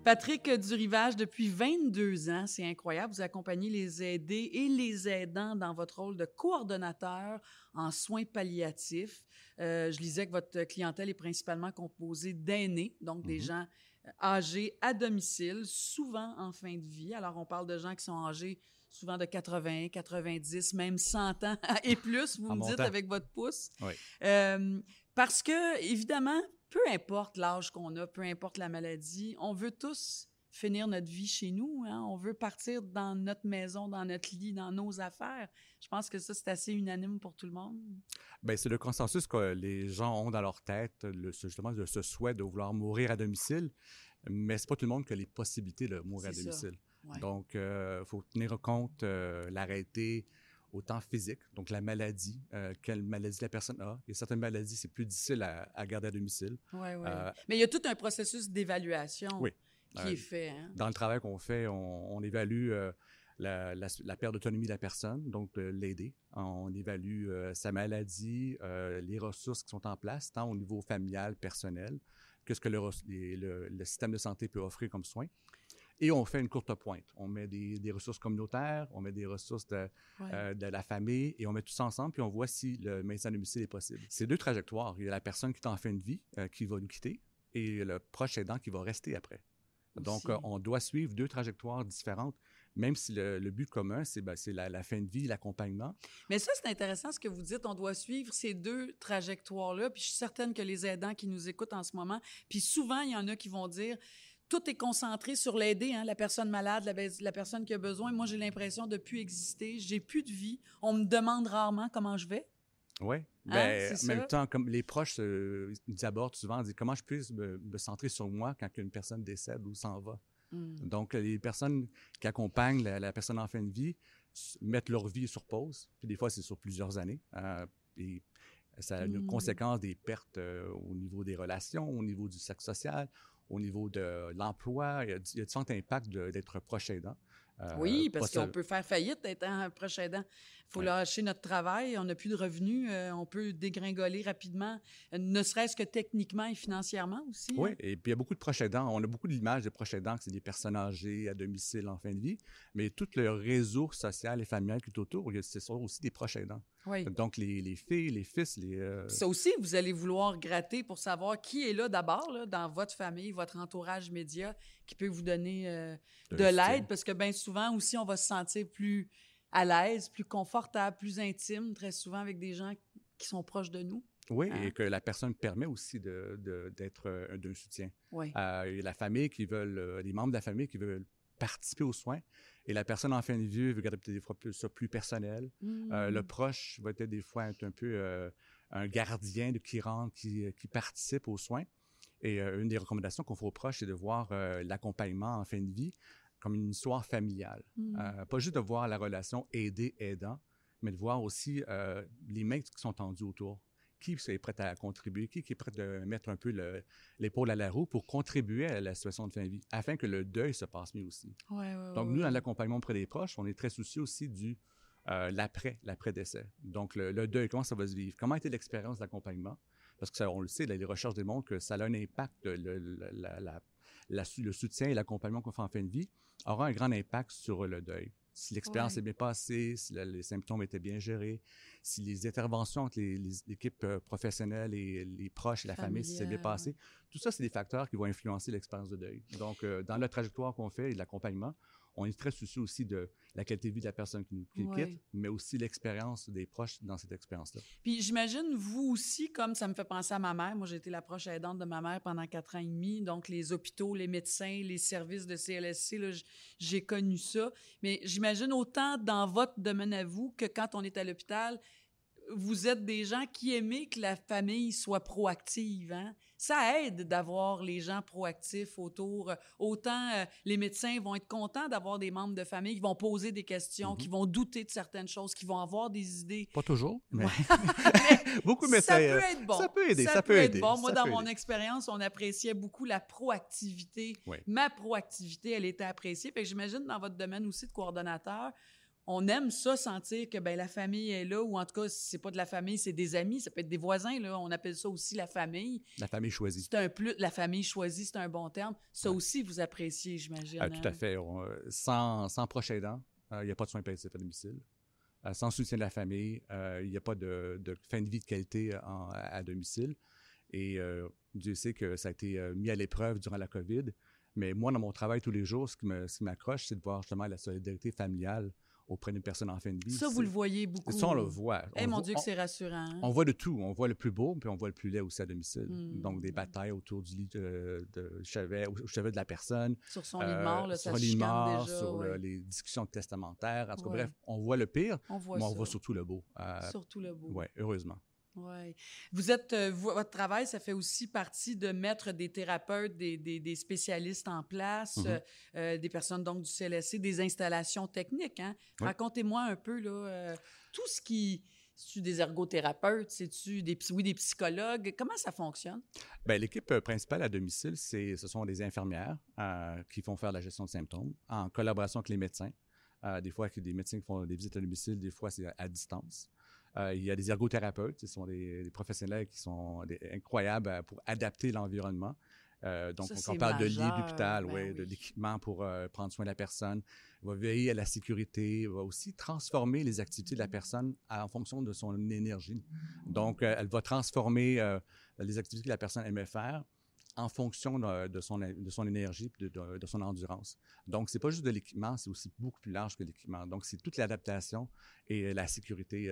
Patrick Durivage, depuis 22 ans, c'est incroyable, vous accompagnez les aidés et les aidants dans votre rôle de coordonnateur en soins palliatifs. Je lisais que votre clientèle est principalement composée d'aînés, donc des gens âgés à domicile, souvent en fin de vie. Alors, on parle de gens qui sont âgés souvent de 80, 90, même 100 ans et plus, vous me dites avec votre pouce. Oui. Parce que, évidemment... Peu importe l'âge qu'on a, peu importe la maladie, on veut tous finir notre vie chez nous. Hein? On veut partir dans notre maison, dans notre lit, dans nos affaires. Je pense que ça, c'est assez unanime pour tout le monde. Bien, c'est le consensus que les gens ont dans leur tête, justement, ce souhait de vouloir mourir à domicile. Mais c'est pas tout le monde qui a les possibilités de mourir à domicile. Ouais. Donc, il faut tenir compte la réalité autant physique, donc la maladie, quelle maladie la personne a. Il y a certaines maladies, c'est plus difficile à garder à domicile. Oui. Mais il y a tout un processus d'évaluation qui est fait. Hein? Dans le travail qu'on fait, on évalue la perte d'autonomie de la personne, donc l'aider. On évalue sa maladie, les ressources qui sont en place, tant au niveau familial, personnel, que ce que le système de santé peut offrir comme soins. Et on fait une courte pointe. On met des ressources communautaires, on met des ressources de la famille et on met tout ça ensemble puis on voit si le maintien à domicile est possible. C'est deux trajectoires. Il y a la personne qui est en fin de vie, qui va nous quitter, et le proche aidant qui va rester après. Aussi. Donc, on doit suivre deux trajectoires différentes, même si le but commun, c'est la fin de vie, l'accompagnement. Mais ça, c'est intéressant ce que vous dites. On doit suivre ces deux trajectoires-là. Puis je suis certaine que les aidants qui nous écoutent en ce moment, puis souvent, il y en a qui vont dire... Tout est concentré sur l'aider, hein, la personne malade, la personne qui a besoin. Moi, j'ai l'impression de ne plus exister, j'ai plus de vie. On me demande rarement comment je vais. Oui. Ben, en même temps, comme les proches ils abordent souvent, ils disent comment je puisse me centrer sur moi quand une personne décède ou s'en va. Mm. Donc, les personnes qui accompagnent la personne en fin de vie mettent leur vie sur pause. Puis des fois, c'est sur plusieurs années. Et ça a une conséquence des pertes au niveau des relations, au niveau du cercle social, au niveau de l'emploi. Il y a tant d'impact d'être proche aidant. Oui, parce qu'on peut faire faillite d'être proche aidant. Il faut lâcher notre travail, on n'a plus de revenus, on peut dégringoler rapidement, ne serait-ce que techniquement et financièrement aussi. Oui, hein? Et puis il y a beaucoup de proches aidants. On a beaucoup de l'image de proches aidants, que c'est des personnes âgées, à domicile, en fin de vie. Mais tout le réseau social et familial qui est autour, ce sont aussi des proches aidants. Oui. Donc les filles, les fils, les... Ça aussi, vous allez vouloir gratter pour savoir qui est là d'abord, là, dans votre famille, votre entourage média, qui peut vous donner de l'aide, parce que bien souvent aussi, on va se sentir plus à l'aise, plus confortable, plus intime, très souvent avec des gens qui sont proches de nous. Oui, hein? Et que la personne permet aussi d'être d'un soutien. Oui. Et la famille qui veulent, les membres de la famille qui veulent participer aux soins, et la personne en fin de vie veut garder peut-être des fois ça plus personnel. Mmh. Le proche va être des fois un peu un gardien qui rentre, qui participe aux soins. Et une des recommandations qu'on fait aux proches, c'est de voir l'accompagnement en fin de vie comme une histoire familiale. Mm. Pas juste de voir la relation aidé-aidant, mais de voir aussi les mains qui sont tendues autour. Qui est prêt à contribuer? Qui est prêt de mettre un peu l'épaule à la roue pour contribuer à la situation de fin de vie, afin que le deuil se passe mieux aussi. Ouais, donc, nous, dans l'accompagnement auprès des proches, on est très soucieux aussi du l'après-décès. Donc, le deuil, comment ça va se vivre? Comment a été l'expérience d'accompagnement? Parce que ça, on le sait, les recherches démontrent que ça a un impact, le soutien et l'accompagnement qu'on fait en fin de vie aura un grand impact sur le deuil. Si l'expérience est bien passée, si les symptômes étaient bien gérés, si les interventions entre l'équipe professionnelle et les proches et la famille, si c'est bien passé, tout ça, c'est des facteurs qui vont influencer l'expérience de deuil. Donc, dans la trajectoire qu'on fait et de l'accompagnement, on est très soucieux aussi de la qualité de vie de la personne qui nous quitte, mais aussi l'expérience des proches dans cette expérience-là. Puis j'imagine, vous aussi, comme ça me fait penser à ma mère, moi j'ai été la proche aidante de ma mère pendant 4 ans et demi, donc les hôpitaux, les médecins, les services de CLSC, là, j'ai connu ça. Mais j'imagine autant dans votre domaine à vous que quand on est à l'hôpital, vous êtes des gens qui aimez que la famille soit proactive, hein? Ça aide d'avoir les gens proactifs autour. Autant les médecins vont être contents d'avoir des membres de famille qui vont poser des questions, qui vont douter de certaines choses, qui vont avoir des idées. Pas toujours, mais, beaucoup de médecins. Ça peut être bon. Ça peut aider. Ça peut être bon. Moi, dans mon expérience, on appréciait beaucoup la proactivité. Oui. Ma proactivité, elle était appréciée. Fait que j'imagine dans votre domaine aussi de coordonnateur, on aime ça, sentir que ben, la famille est là, ou en tout cas, si ce n'est pas de la famille, c'est des amis, ça peut être des voisins, là, on appelle ça aussi la famille. La famille choisie. C'est un plus, la famille choisie, c'est un bon terme. Ça aussi, vous appréciez, j'imagine. Tout à fait. Sans proche aidant, il n'y a pas de soins palliatifs à domicile. Sans soutien de la famille, il n'y a pas de fin de vie de qualité à domicile. Et Dieu sait que ça a été mis à l'épreuve durant la COVID. Mais moi, dans mon travail tous les jours, ce qui m'accroche, c'est de voir justement la solidarité familiale auprès d'une personne en fin de vie. Ça, vous le voyez beaucoup. Ça, on le voit. Eh, mon Dieu, que c'est rassurant. Hein? On voit de tout. On voit le plus beau, puis on voit le plus laid aussi à domicile. Mm. Donc, des batailles autour du lit au chevet de la personne. Sur son lit de mort, là, ça se chicane déjà. Sur les discussions testamentaires. En tout cas, bref, on voit le pire, mais on voit surtout le beau. Surtout le beau. Oui, heureusement. Oui. Votre travail, ça fait aussi partie de mettre des thérapeutes, des spécialistes en place, des personnes donc du CLSC, des installations techniques. Hein? Oui. Racontez-moi un peu là, tout ce qui... C'est-tu des ergothérapeutes? C'est-tu des psychologues? Comment ça fonctionne? Bien, l'équipe principale à domicile, ce sont des infirmières qui font faire la gestion de symptômes en collaboration avec les médecins. Des fois, il y a des médecins qui font des visites à domicile, des fois, c'est à distance. Il y a des ergothérapeutes, ce sont des professionnels qui sont incroyables pour adapter l'environnement. Donc, on parle de lits d'hôpital, de l'équipement pour prendre soin de la personne, il va veiller à la sécurité, il va aussi transformer les activités de la personne en fonction de son énergie. Donc, elle va transformer les activités que la personne aimait faire en fonction de son énergie et de son endurance. Donc, ce n'est pas juste de l'équipement, c'est aussi beaucoup plus large que l'équipement. Donc, c'est toute l'adaptation et la sécurité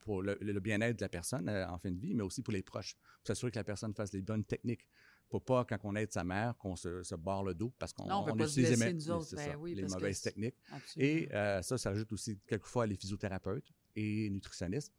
pour le bien-être de la personne en fin de vie, mais aussi pour les proches, pour s'assurer que la personne fasse les bonnes techniques. Pour pas, quand on aide sa mère, qu'on se barre le dos parce qu'on utilise les mauvaises techniques. Absolument. Et ça ajoute aussi quelquefois les physiothérapeutes et nutritionnistes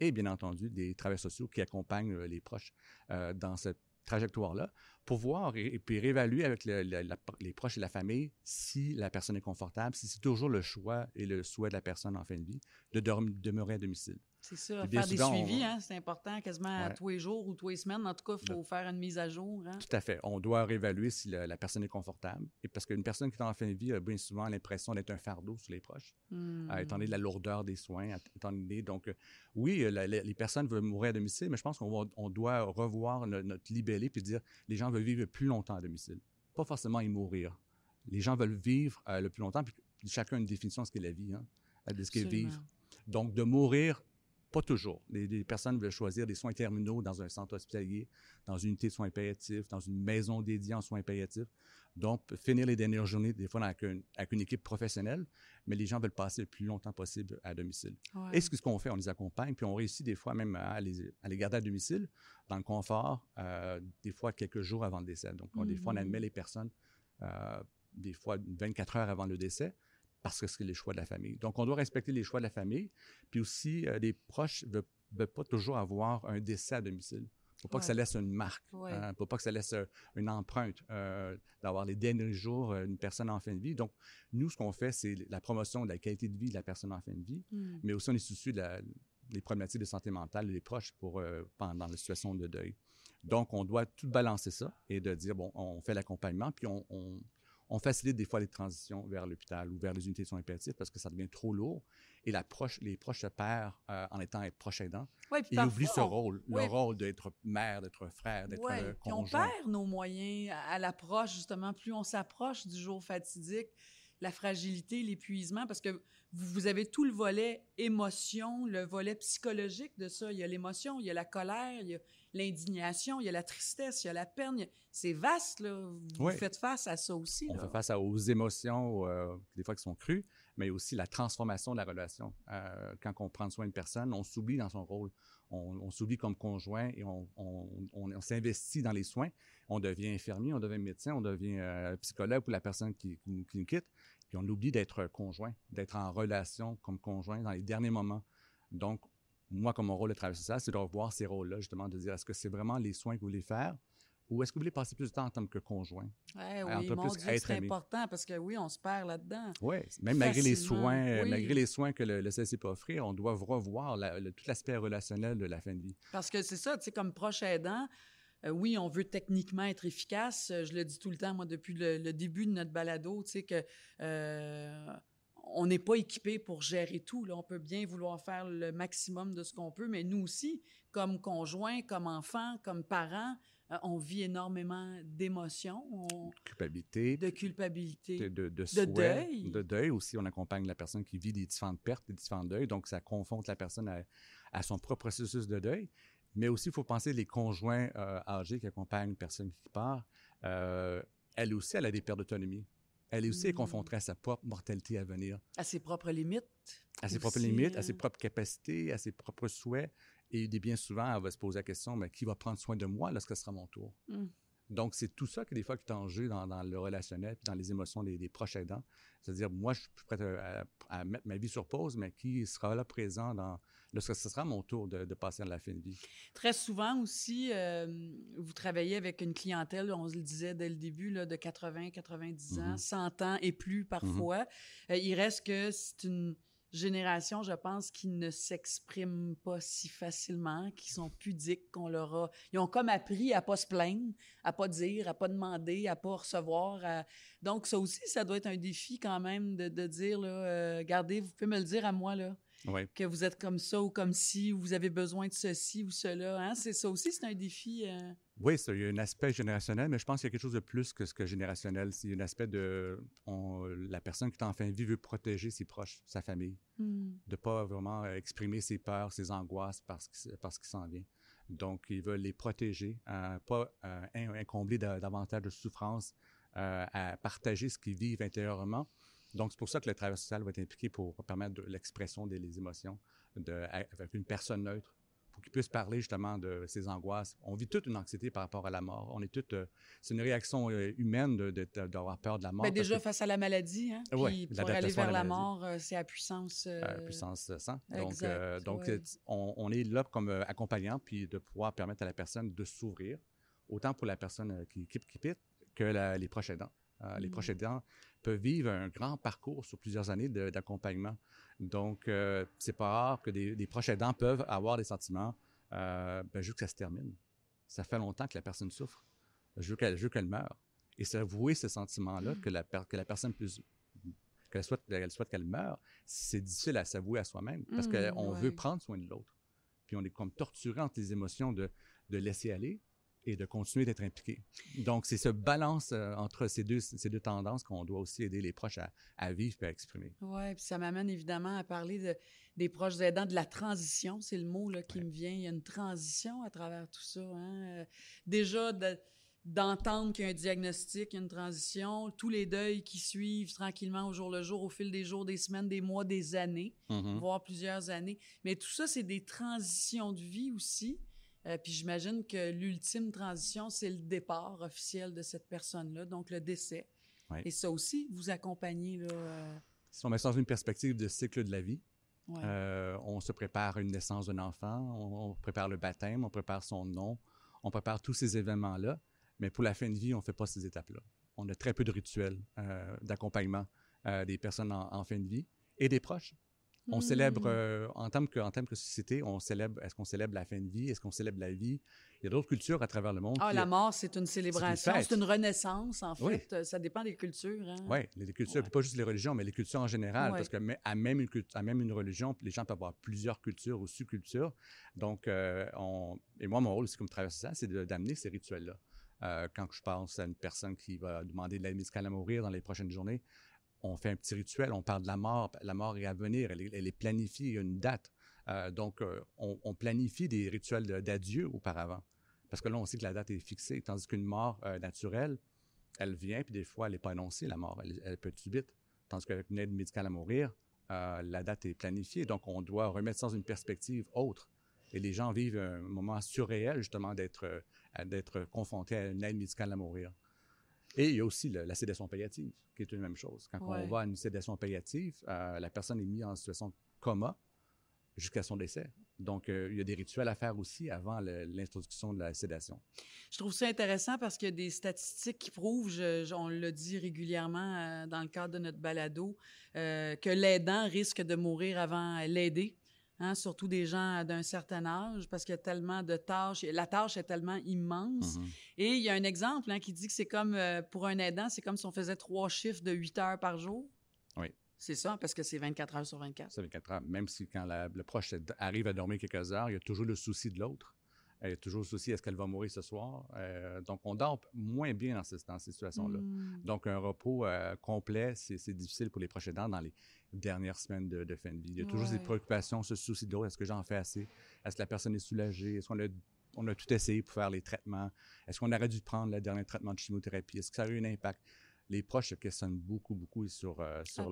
et bien entendu des travailleurs sociaux qui accompagnent les proches dans cette trajectoire-là pour voir et puis réévaluer avec les proches et la famille si la personne est confortable, si c'est toujours le choix et le souhait de la personne en fin de vie de demeurer à domicile. C'est ça, faire souvent, des suivis, hein, c'est important quasiment tous les jours ou tous les semaines. En tout cas, il faut faire une mise à jour. Hein? Tout à fait. On doit réévaluer si la personne est confortable. Et parce qu'une personne qui est en fin de vie a bien souvent l'impression d'être un fardeau sur les proches, étant donné la lourdeur des soins, étant donné. Donc, oui, les personnes veulent mourir à domicile, mais je pense qu'on doit revoir notre libellé puis dire les gens veulent vivre plus longtemps à domicile. Pas forcément y mourir. Les gens veulent vivre le plus longtemps, puis chacun a une définition de ce qu'est la vie, hein, de ce qu'est vivre. Donc, de mourir. Pas toujours. Les personnes veulent choisir des soins terminaux dans un centre hospitalier, dans une unité de soins palliatifs, dans une maison dédiée en soins palliatifs. Donc, finir les dernières journées, des fois, avec une équipe professionnelle, mais les gens veulent passer le plus longtemps possible à domicile. Ouais. Et ce qu'on fait, on les accompagne, puis on réussit des fois même à les garder à domicile, dans le confort, des fois quelques jours avant le décès. Donc, des fois, on admet les personnes, des fois 24 heures avant le décès, parce que c'est les choix de la famille. Donc, on doit respecter les choix de la famille. Puis aussi, les proches ne veulent pas toujours avoir un décès à domicile. Il ne faut pas que ça laisse une marque. Il ne faut pas que ça laisse une empreinte d'avoir les derniers jours d'une personne en fin de vie. Donc, nous, ce qu'on fait, c'est la promotion de la qualité de vie de la personne en fin de vie, mais aussi on est soucieux des problématiques de santé mentale des proches pendant la situation de deuil. Donc, on doit tout balancer ça et de dire, bon, on fait l'accompagnement, puis on facilite des fois les transitions vers l'hôpital ou vers les unités de soins palliatifs parce que ça devient trop lourd et les proches se perdent en étant proches aidants. Ouais, et ils oublient ce rôle, le rôle d'être mère, d'être frère, d'être conjoint. On perd nos moyens à l'approche, justement. Plus on s'approche du jour fatidique, la fragilité, l'épuisement, parce que vous avez tout le volet émotion, le volet psychologique de ça. Il y a l'émotion, il y a la colère, il y a l'indignation, il y a la tristesse, il y a la peine. C'est vaste, là. Vous faites face à ça aussi. On fait face aux émotions, des fois qui sont crues, mais aussi la transformation de la relation. Quand on prend soin d'une personne, on s'oublie dans son rôle. On s'oublie comme conjoint et on s'investit dans les soins. On devient infirmier, on devient médecin, on devient psychologue pour la personne qui nous quitte. Puis on oublie d'être conjoint, d'être en relation comme conjoint dans les derniers moments. Donc, moi, comme mon rôle de travail social, c'est de revoir ces rôles-là, justement, de dire est-ce que c'est vraiment les soins que vous voulez faire ou est-ce que vous voulez passer plus de temps en tant que conjoint? Oui, mon Dieu, c'est important parce que oui, on se perd là-dedans. Oui, même malgré les soins que le CLSC peut offrir, on doit revoir tout l'aspect relationnel de la fin de vie. Parce que c'est ça, tu sais, comme proche aidant, oui, on veut techniquement être efficace. Je le dis tout le temps, moi, depuis le début de notre balado, tu sais, que on n'est pas équipé pour gérer tout. Là, on peut bien vouloir faire le maximum de ce qu'on peut, mais nous aussi, comme conjoints, comme enfants, comme parents, on vit énormément d'émotions. De culpabilité. De souhait. De deuil. De deuil aussi. On accompagne la personne qui vit des différentes pertes, des différents deuils. Donc, ça confronte la personne à son propre processus de deuil. Mais aussi, il faut penser les conjoints âgés qui accompagnent une personne qui part. Elle aussi, elle a des pertes d'autonomie. Elle aussi est confrontée à sa propre mortalité à venir. À ses propres limites. À ses propres limites, à ses propres capacités, à ses propres souhaits. Et bien souvent, elle va se poser la question, mais qui va prendre soin de moi lorsque ce sera mon tour? Donc, c'est tout ça qui, des fois, est en jeu dans le relationnel puis dans les émotions des proches aidants. C'est-à-dire, moi, je suis prêt à mettre ma vie sur pause, mais qui sera là présent lorsque ce sera mon tour de passer à la fin de vie? Très souvent aussi, vous travaillez avec une clientèle, on le disait dès le début, là, de 80, 90 ans, 100 ans et plus parfois. Il reste que c'est une génération, je pense, qui ne s'expriment pas si facilement, qui sont pudiques, ils ont comme appris à pas se plaindre, à pas dire, à pas demander, à pas recevoir. Donc, ça aussi, ça doit être un défi quand même de dire, là, regardez, vous pouvez me le dire à moi, là, que vous êtes comme ça ou comme ci, ou vous avez besoin de ceci ou cela. Hein? C'est ça aussi, c'est un défi. Oui, il y a un aspect générationnel, mais je pense qu'il y a quelque chose de plus que ce que générationnel. C'est un aspect la personne qui est en fin de vie veut protéger ses proches, sa famille, de ne pas vraiment exprimer ses peurs, ses angoisses parce qu'il s'en vient. Donc, ils veulent les protéger, pas incombler davantage de souffrance, à partager ce qu'ils vivent intérieurement. Donc, c'est pour ça que le travail social va être impliqué pour permettre l'expression des émotions avec une personne neutre, pour qu'ils puissent parler justement de ces angoisses. On vit toute une anxiété par rapport à la mort. On est toutes, c'est une réaction humaine d'avoir peur de la mort. Mais déjà, face à la maladie, hein? Oui, pour aller vers la mort, c'est à puissance... puissance 100. Donc, on est là comme accompagnant, puis de pouvoir permettre à la personne de s'ouvrir, autant pour la personne qui quitte que les proches aidants. Les proches aidants peuvent vivre un grand parcours sur plusieurs années d'accompagnement. Donc, c'est pas rare que des proches aidants peuvent avoir des sentiments je veux que ça se termine. Ça fait longtemps que la personne souffre. Je veux qu'elle meure. Et c'est avouer ce sentiment-là que la personne puisse... qu'elle souhaite qu'elle meure, c'est difficile à s'avouer à soi-même parce qu'on veut prendre soin de l'autre. Puis on est comme torturé entre les émotions de laisser aller et de continuer d'être impliqué. Donc, c'est ce balance entre ces deux tendances qu'on doit aussi aider les proches à vivre et à exprimer. Oui, puis ça m'amène évidemment à parler des proches aidants, de la transition. C'est le mot là, qui me vient. Il y a une transition à travers tout ça. Hein? Déjà, d'entendre qu'il y a un diagnostic, il y a une transition, tous les deuils qui suivent tranquillement au jour le jour, au fil des jours, des semaines, des mois, des années, voire plusieurs années. Mais tout ça, c'est des transitions de vie aussi. Puis j'imagine que l'ultime transition, c'est le départ officiel de cette personne-là, donc le décès. Oui. Et ça aussi, vous accompagnez... Là, Si on met ça dans une perspective de cycle de la vie, on se prépare à une naissance d'un enfant, on prépare le baptême, on prépare son nom, on prépare tous ces événements-là, mais pour la fin de vie, on ne fait pas ces étapes-là. On a très peu de rituels d'accompagnement des personnes en fin de vie et des proches. On célèbre, en termes que société, on célèbre, est-ce qu'on célèbre la fin de vie? Est-ce qu'on célèbre la vie? Il y a d'autres cultures à travers le monde. Ah, la mort, c'est une célébration, c'est une renaissance, en fait. Oui. Ça dépend des cultures. Hein? Oui, les cultures, puis pas juste les religions, mais les cultures en général, parce que à même une religion, les gens peuvent avoir plusieurs cultures ou sous-cultures. Donc, et moi, mon rôle aussi comme traversant, c'est d'amener ces rituels-là. Quand je pense à une personne qui va demander de l'aide médicale à mourir dans les prochaines journées, on fait un petit rituel, on parle de la mort. La mort est à venir, elle est planifiée, il y a une date. Donc, on planifie des rituels d'adieu auparavant. Parce que là, on sait que la date est fixée. Tandis qu'une mort naturelle, elle vient, puis des fois, elle n'est pas annoncée, la mort. Elle peut être subite. Tandis qu'avec une aide médicale à mourir, la date est planifiée. Donc, on doit remettre ça dans une perspective autre. Et les gens vivent un moment surréel, justement, d'être confrontés à une aide médicale à mourir. Et il y a aussi la sédation palliative, qui est une même chose. Quand on va à une sédation palliative, la personne est mise en situation de coma jusqu'à son décès. Donc, il y a des rituels à faire aussi avant l'introduction de la sédation. Je trouve ça intéressant parce qu'il y a des statistiques qui prouvent, on le dit régulièrement dans le cadre de notre balado, que l'aidant risque de mourir avant l'aider. Hein, surtout des gens d'un certain âge, parce qu'il y a tellement de tâches, la tâche est tellement immense. Et il y a un exemple qui dit que c'est comme, pour un aidant, c'est comme si on faisait 3 chiffres de 8 heures par jour. Oui. C'est ça, parce que c'est 24 heures sur 24. C'est 24 heures, même si quand le proche arrive à dormir quelques heures, il y a toujours le souci de l'autre. Il y a toujours le souci, est-ce qu'elle va mourir ce soir? Donc, on dort moins bien dans ces situations-là. Donc, un repos complet, c'est difficile pour les proches aidants dans les dernières semaines de fin de vie. Il y a toujours ces préoccupations, ce souci de l'autre. Est-ce que j'en fais assez? Est-ce que la personne est soulagée? Est-ce qu'on a tout essayé pour faire les traitements? Est-ce qu'on aurait dû prendre le dernier traitement de chimiothérapie? Est-ce que ça a eu un impact? Les proches se questionnent beaucoup, beaucoup sur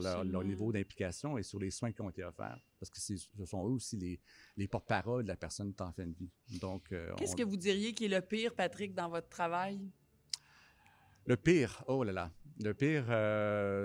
leur niveau d'implication et sur les soins qui ont été offerts. Parce que ce sont eux aussi les porte-parole de la personne en fin de vie. Donc, qu'est-ce que vous diriez qui est le pire, Patrick, dans votre travail? Le pire? Oh là là! Le pire,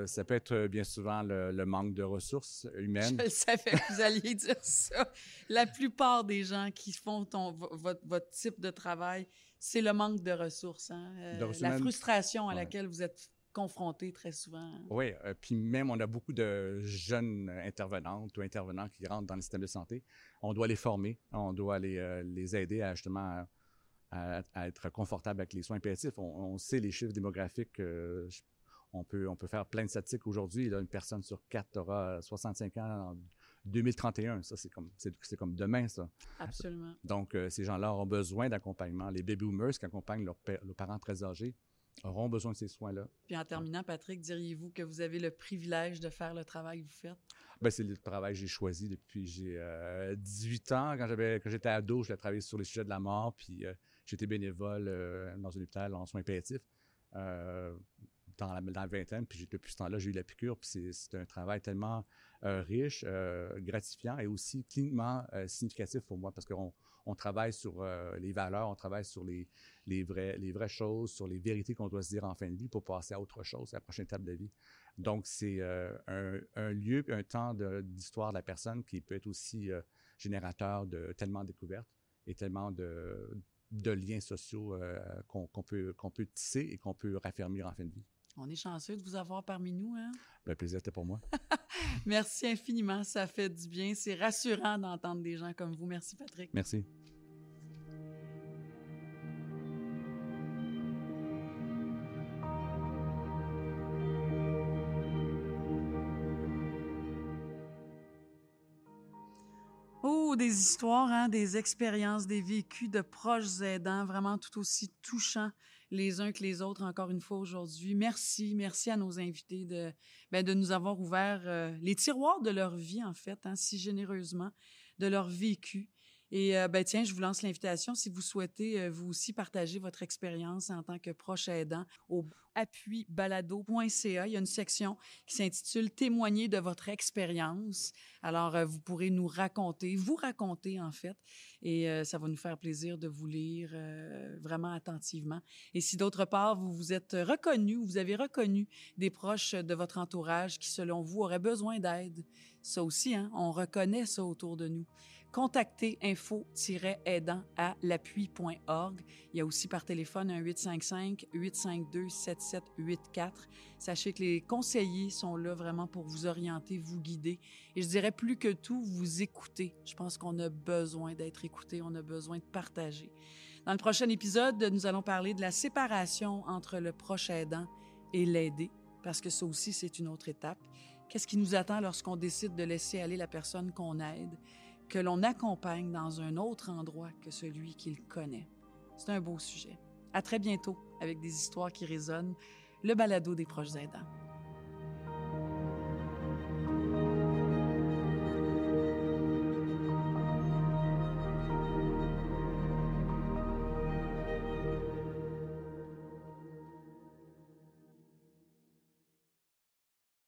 ça peut être bien souvent le manque de ressources humaines. Je le savais que vous alliez dire ça. La plupart des gens qui font votre type de travail, c'est le manque de ressources. Hein? La frustration à laquelle vous êtes confrontés très souvent. Oui, puis même, on a beaucoup de jeunes intervenantes ou intervenants qui rentrent dans le système de santé. On doit les former, on doit les aider à justement à être confortables avec les soins palliatifs. On sait les chiffres démographiques. On peut faire plein de statistiques aujourd'hui. Là, une personne sur 4 aura 65 ans en 2031. Ça, c'est comme demain, ça. Absolument. Donc, ces gens-là auront besoin d'accompagnement. Les baby boomers qui accompagnent leurs parents très âgés auront besoin de ces soins-là. Puis en terminant, Patrick, diriez-vous que vous avez le privilège de faire le travail que vous faites? Bien, c'est le travail que j'ai choisi depuis j'ai 18 ans. Quand j'étais ado, je travaillais sur les sujets de la mort, puis j'étais bénévole dans un hôpital en soins palliatifs. dans la vingtaine, puis depuis ce temps-là, j'ai eu la piqûre, puis c'est un travail tellement riche, gratifiant et aussi cliniquement significatif pour moi, parce qu'on travaille sur les valeurs, on travaille sur les vraies choses, sur les vérités qu'on doit se dire en fin de vie pour passer à autre chose, à la prochaine étape de vie. Donc, c'est un lieu, un temps d'histoire de la personne qui peut être aussi générateur de tellement de découvertes et tellement de liens sociaux qu'on peut tisser et qu'on peut raffermir en fin de vie. On est chanceux de vous avoir parmi nous, hein? Le plaisir était pour moi. Merci infiniment, ça fait du bien. C'est rassurant d'entendre des gens comme vous. Merci, Patrick. Merci. Des histoires, hein, des expériences, des vécus de proches aidants, vraiment tout aussi touchants les uns que les autres, encore une fois, aujourd'hui. Merci à nos invités de nous avoir ouvert les tiroirs de leur vie, en fait, hein, si généreusement, de leur vécu. Et tiens, je vous lance l'invitation, si vous souhaitez vous aussi partager votre expérience en tant que proche aidant, au appuibalado.ca, il y a une section qui s'intitule « Témoigner de votre expérience ». Alors, vous pourrez vous raconter en fait, et ça va nous faire plaisir de vous lire vraiment attentivement. Et si d'autre part, vous avez reconnu des proches de votre entourage qui, selon vous, auraient besoin d'aide, ça aussi, hein, on reconnaît ça autour de nous. Contactez info-aidant@lappui.org. Il y a aussi par téléphone un 855-852-7784. Sachez que les conseillers sont là vraiment pour vous orienter, vous guider. Et je dirais plus que tout, vous écouter. Je pense qu'on a besoin d'être écouté, on a besoin de partager. Dans le prochain épisode, nous allons parler de la séparation entre le proche aidant et l'aidé, parce que ça aussi, c'est une autre étape. Qu'est-ce qui nous attend lorsqu'on décide de laisser aller la personne qu'on aide, que l'on accompagne dans un autre endroit que celui qu'il connaît? C'est un beau sujet. À très bientôt avec des histoires qui résonnent, le balado des proches aidants.